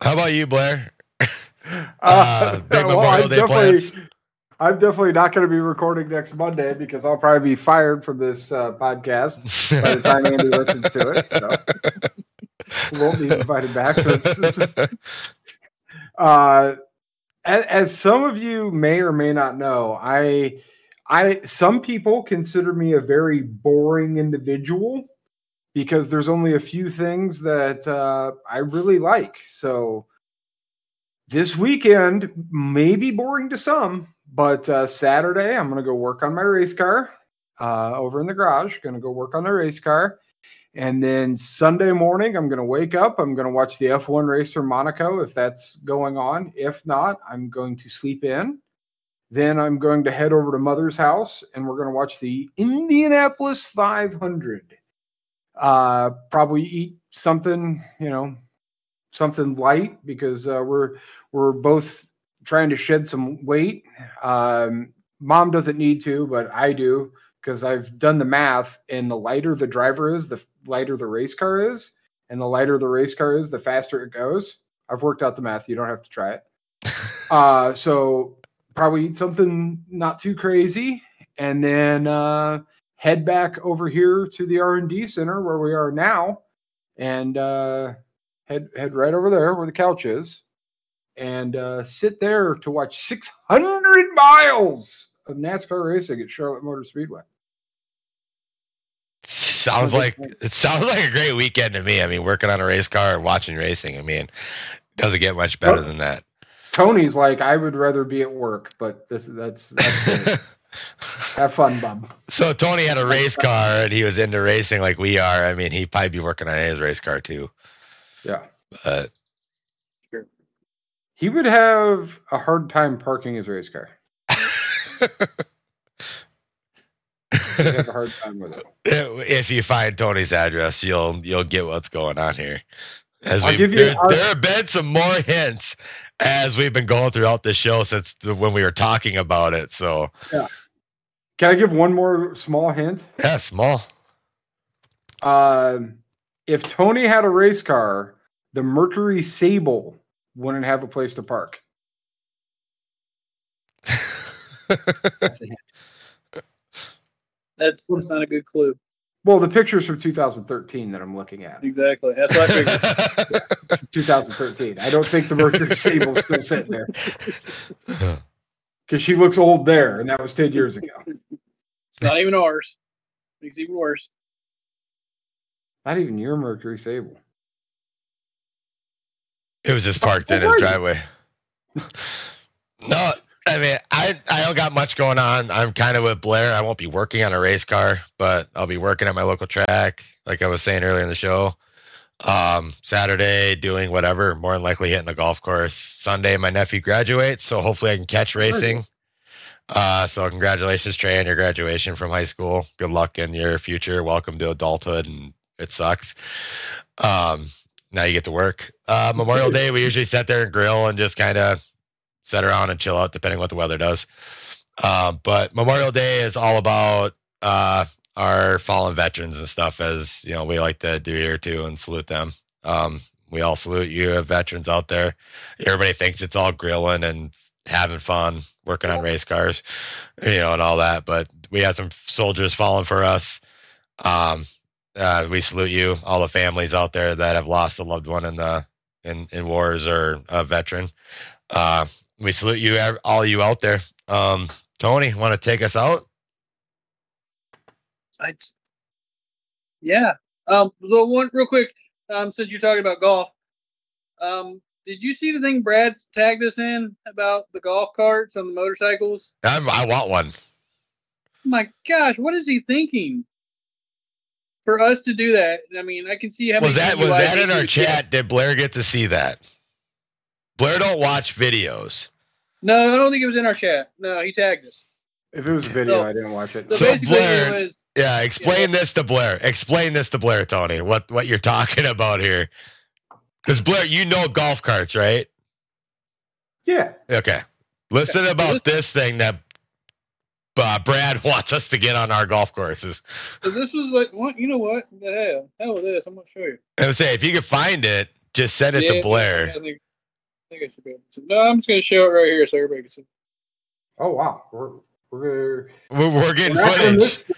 How about you, Blair? Uh, uh, big well, Memorial I'm Day definitely, plans. I'm definitely not going to be recording next Monday because I'll probably be fired from this uh, podcast by the time Andy listens to it. So. Won't be invited back. So it's, it's just, uh, as, as some of you may or may not know, I, I, some people consider me a very boring individual because there's only a few things that uh, I really like. So this weekend may be boring to some, but uh, Saturday I'm going to go work on my race car uh, over in the garage. Going to go work on the race car. And then Sunday morning, I'm going to wake up. I'm going to watch the F one race for Monaco if that's going on. If not, I'm going to sleep in. Then I'm going to head over to Mother's house, and we're going to watch the Indianapolis five hundred. Uh, probably eat something, you know, something light because uh, we're we're both trying to shed some weight. Um, Mom doesn't need to, but I do. Because I've done the math, and the lighter the driver is, the lighter the race car is, and the lighter the race car is, the faster it goes. I've worked out the math. You don't have to try it. Uh, so probably eat something not too crazy, and then uh, head back over here to the R and D center where we are now, and uh, head head right over there where the couch is, and uh, sit there to watch six hundred miles of NASCAR racing at Charlotte Motor Speedway. Sounds like it sounds like a great weekend to me. I mean, working on a race car and watching racing. I mean, doesn't get much better well, than that. Tony's like, I would rather be at work, but this that's that's have fun, bum. So Tony had a race car and he was into racing like we are. I mean, he'd probably be working on his race car too. Yeah, but sure. He would have a hard time parking his race car. Have a hard time with it. If you find Tony's address, you'll you'll get what's going on here. As we, there, our- there have been some more hints as we've been going throughout this show since the, when we were talking about it. So, yeah. Can I give one more small hint? Yeah, small. Uh, if Tony had a race car, the Mercury Sable wouldn't have a place to park. That's a hint. That's, that's not a good clue. Well, the picture's from two thousand thirteen that I'm looking at. Exactly. That's what I figured. Yeah, two thousand thirteen. I don't think the Mercury Sable's still sitting there. Because she looks old there, and that was ten years ago. It's not even ours. Makes it even worse. Not even your Mercury Sable. It was just parked oh, in his driveway. No, I mean, I, I don't got much going on. I'm kind of with Blair. I won't be working on a race car, but I'll be working at my local track, like I was saying earlier in the show. Um, Saturday, doing whatever, more than likely hitting the golf course. Sunday, my nephew graduates, so hopefully I can catch racing. Uh, so congratulations, Trey, on your graduation from high school. Good luck in your future. Welcome to adulthood, and it sucks. Um, now you get to work. Uh, Memorial Day, we usually sit there and grill and just kind of sit around and chill out, depending on what the weather does. Uh, but Memorial Day is all about uh, our fallen veterans and stuff, as you know, we like to do here too, and salute them. Um, we all salute you, veterans out there. Everybody thinks it's all grilling and having fun, working on race cars, you know, and all that. But we had some soldiers falling for us. Um, uh, we salute you, all the families out there that have lost a loved one in the in, in wars or a veteran. Uh, we salute you, all you out there. Um, Tony, want to take us out? I, yeah. Um, so one real quick. Um, since you're talking about golf, um, did you see the thing Brad tagged us in about the golf carts on the motorcycles? I'm, I want one. Oh my gosh, what is he thinking? For us to do that, I mean, I can see how. Was that was that in our chat? Did Blair get to see that? Blair don't watch videos. No, I don't think it was in our chat. No, he tagged us. If it was a video, so, I didn't watch it. So, so basically Blair, it was, yeah, explain yeah. this to Blair. Explain this to Blair, Tony, what, what you're talking about here. Because, Blair, you know golf carts, right? Yeah. Okay. Listen okay. about so this, this thing that uh, Brad wants us to get on our golf courses. So this was like, what, you know what? The hell, hell with this. I'm going to show you. I would say, if you could find it, just send it yeah, to Blair. I think, I think I should be able to. No, I'm just going to show it right here so everybody can see. Oh, wow. We're, We're, we're getting we're footage. Miss,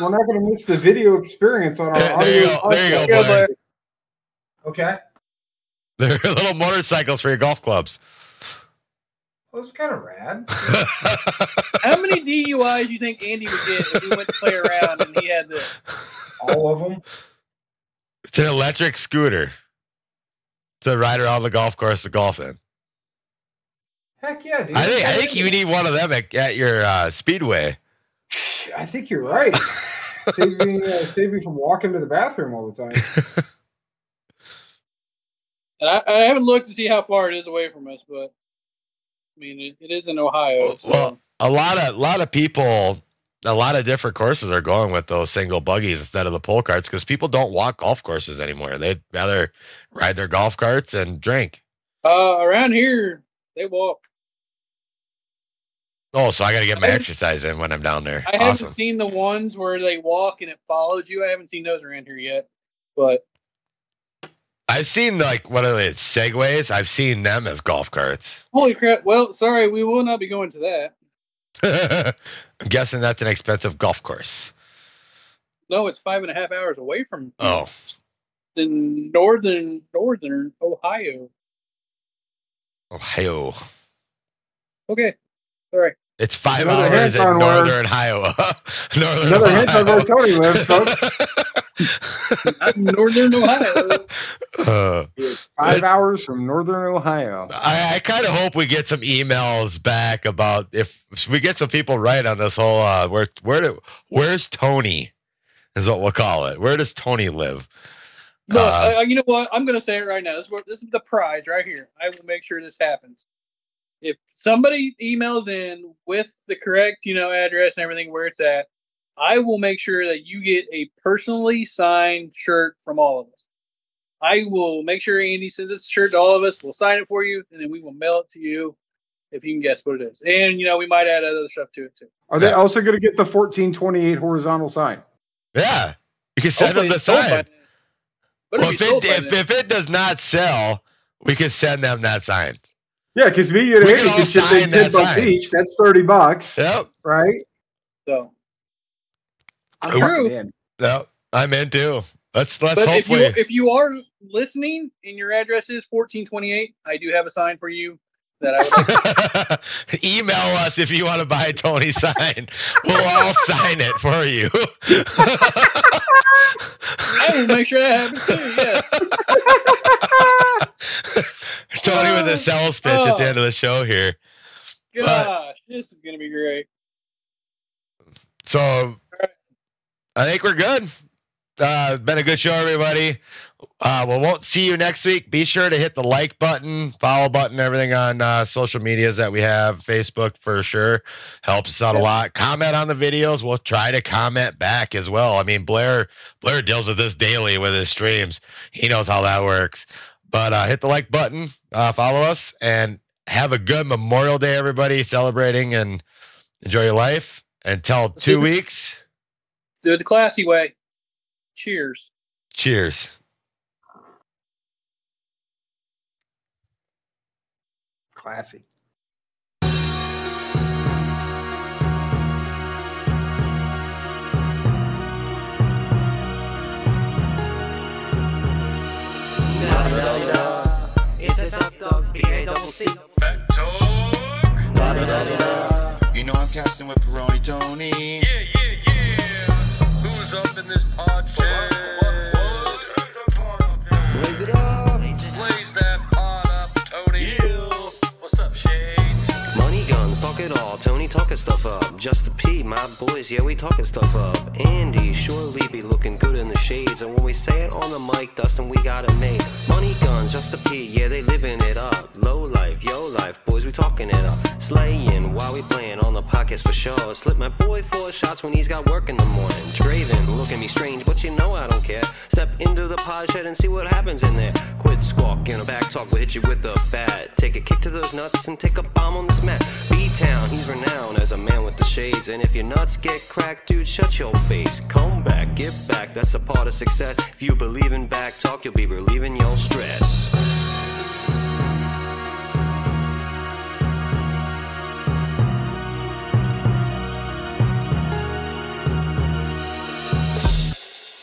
we're not going to miss the video experience on our there, audio. There you go. There you go, Blair. Okay. They're little motorcycles for your golf clubs. Those are kind of rad. How many D U Is do you think Andy would get if he went to play around and he had this? All of them. It's an electric scooter to ride around the golf course to golf in. Heck yeah, dude. I think, I think you need one of them at, at your uh, Speedway. I think you're right. Save me, uh, save me from walking to the bathroom all the time. And I, I haven't looked to see how far it is away from us, but I mean, it, it is in Ohio. So. Well, a lot of, a lot of people, a lot of different courses are going with those single buggies instead of the pull carts because people don't walk golf courses anymore. They'd rather ride their golf carts and drink. Uh, around here, they walk. Oh, so I got to get my exercise in when I'm down there. I awesome. haven't seen the ones where they walk and it follows you. I haven't seen those around here yet, but I've seen like what are they? Segways. I've seen them as golf carts. Holy crap! Well, sorry, we will not be going to that. I'm guessing that's an expensive golf course. No, it's five and a half hours away from oh, the northern northern Ohio. Ohio. Okay. All right. It's five Another hours in northern where, Ohio. northern Another Ohio. hint on where Tony lives, folks. Not northern Ohio. Uh, five it, hours from northern Ohio. I, I kind of hope we get some emails back about if, if we get some people right on this whole uh, where where do, where's Tony is what we'll call it. Where does Tony live? Look, uh, uh, you know what? I'm going to say it right now. This, this is the prize right here. I will make sure this happens. If somebody emails in with the correct, you know, address and everything where it's at, I will make sure that you get a personally signed shirt from all of us. I will make sure Andy sends this shirt to all of us. We'll sign it for you, and then we will mail it to you if you can guess what it is. And, you know, we might add other stuff to it, too. Are they also going to get the fourteen twenty-eight horizontal sign? Yeah. You can send Hopefully them the sign. Well, if it, if, if it does not sell, we can send them that sign. Yeah, because me and Andy can ship them ten bucks each. That's thirty bucks. Yep. Right? So. I'm true. In. No, I'm in, too. Let's, let's but hopefully. If you, if you are listening and your address is fourteen twenty-eight, I do have a sign for you. That I would like. Email us if you want to buy a Tony sign. We'll all sign it for you. I will make sure that happens too, yes. Tony with a sales pitch oh. at the end of the show here. Gosh, but, this is going to be great. So, right. I think we're good. Uh, it's been a good show, everybody. Uh, we won't see you next week. Be sure to hit the like button, follow button, everything on uh, social medias that we have. Facebook for sure helps us out a lot. Comment on the videos. We'll try to comment back as well. I mean, Blair Blair deals with this daily with his streams. He knows how that works. But uh, hit the like button, uh, follow us, and have a good Memorial Day, everybody, celebrating and enjoy your life. Until two weeks. Do it the classy way. Cheers. Cheers. Classy. It's a top dog, B A double C. Back talk. You know I'm casting with Peroni Tony. Yeah, yeah, yeah. Who's up in this podcast? What, what, what? Who's Blaze it up. Blaze that pod up, Tony. Yeah. What's up, shades? Money, guns, talk it all. Tony talking stuff up. Just the P, my boys, yeah, we talking stuff up. Andy surely be looking good in the shades. And when we say it on the mic, Dustin, we got it made. Money, guns, just the P, yeah, they living it up. Low life, yo life, boys, we talking it up. Slaying while we playing on the podcast for sure. Slip my boy four shots when he's got work in the morning. Draven, look at me strange, but you know I don't care. Step into the pod shed and see what happens in there. Quit squawking, a back talk, we'll hit you with a bat. Take a kick to those nuts and take a bomb on this mat. B-Town, he's renowned as a man with the shades. And if your nuts get cracked, dude, shut your face. Come back, get back, that's a part of success. If you believe in back talk, you'll be relieving your stress.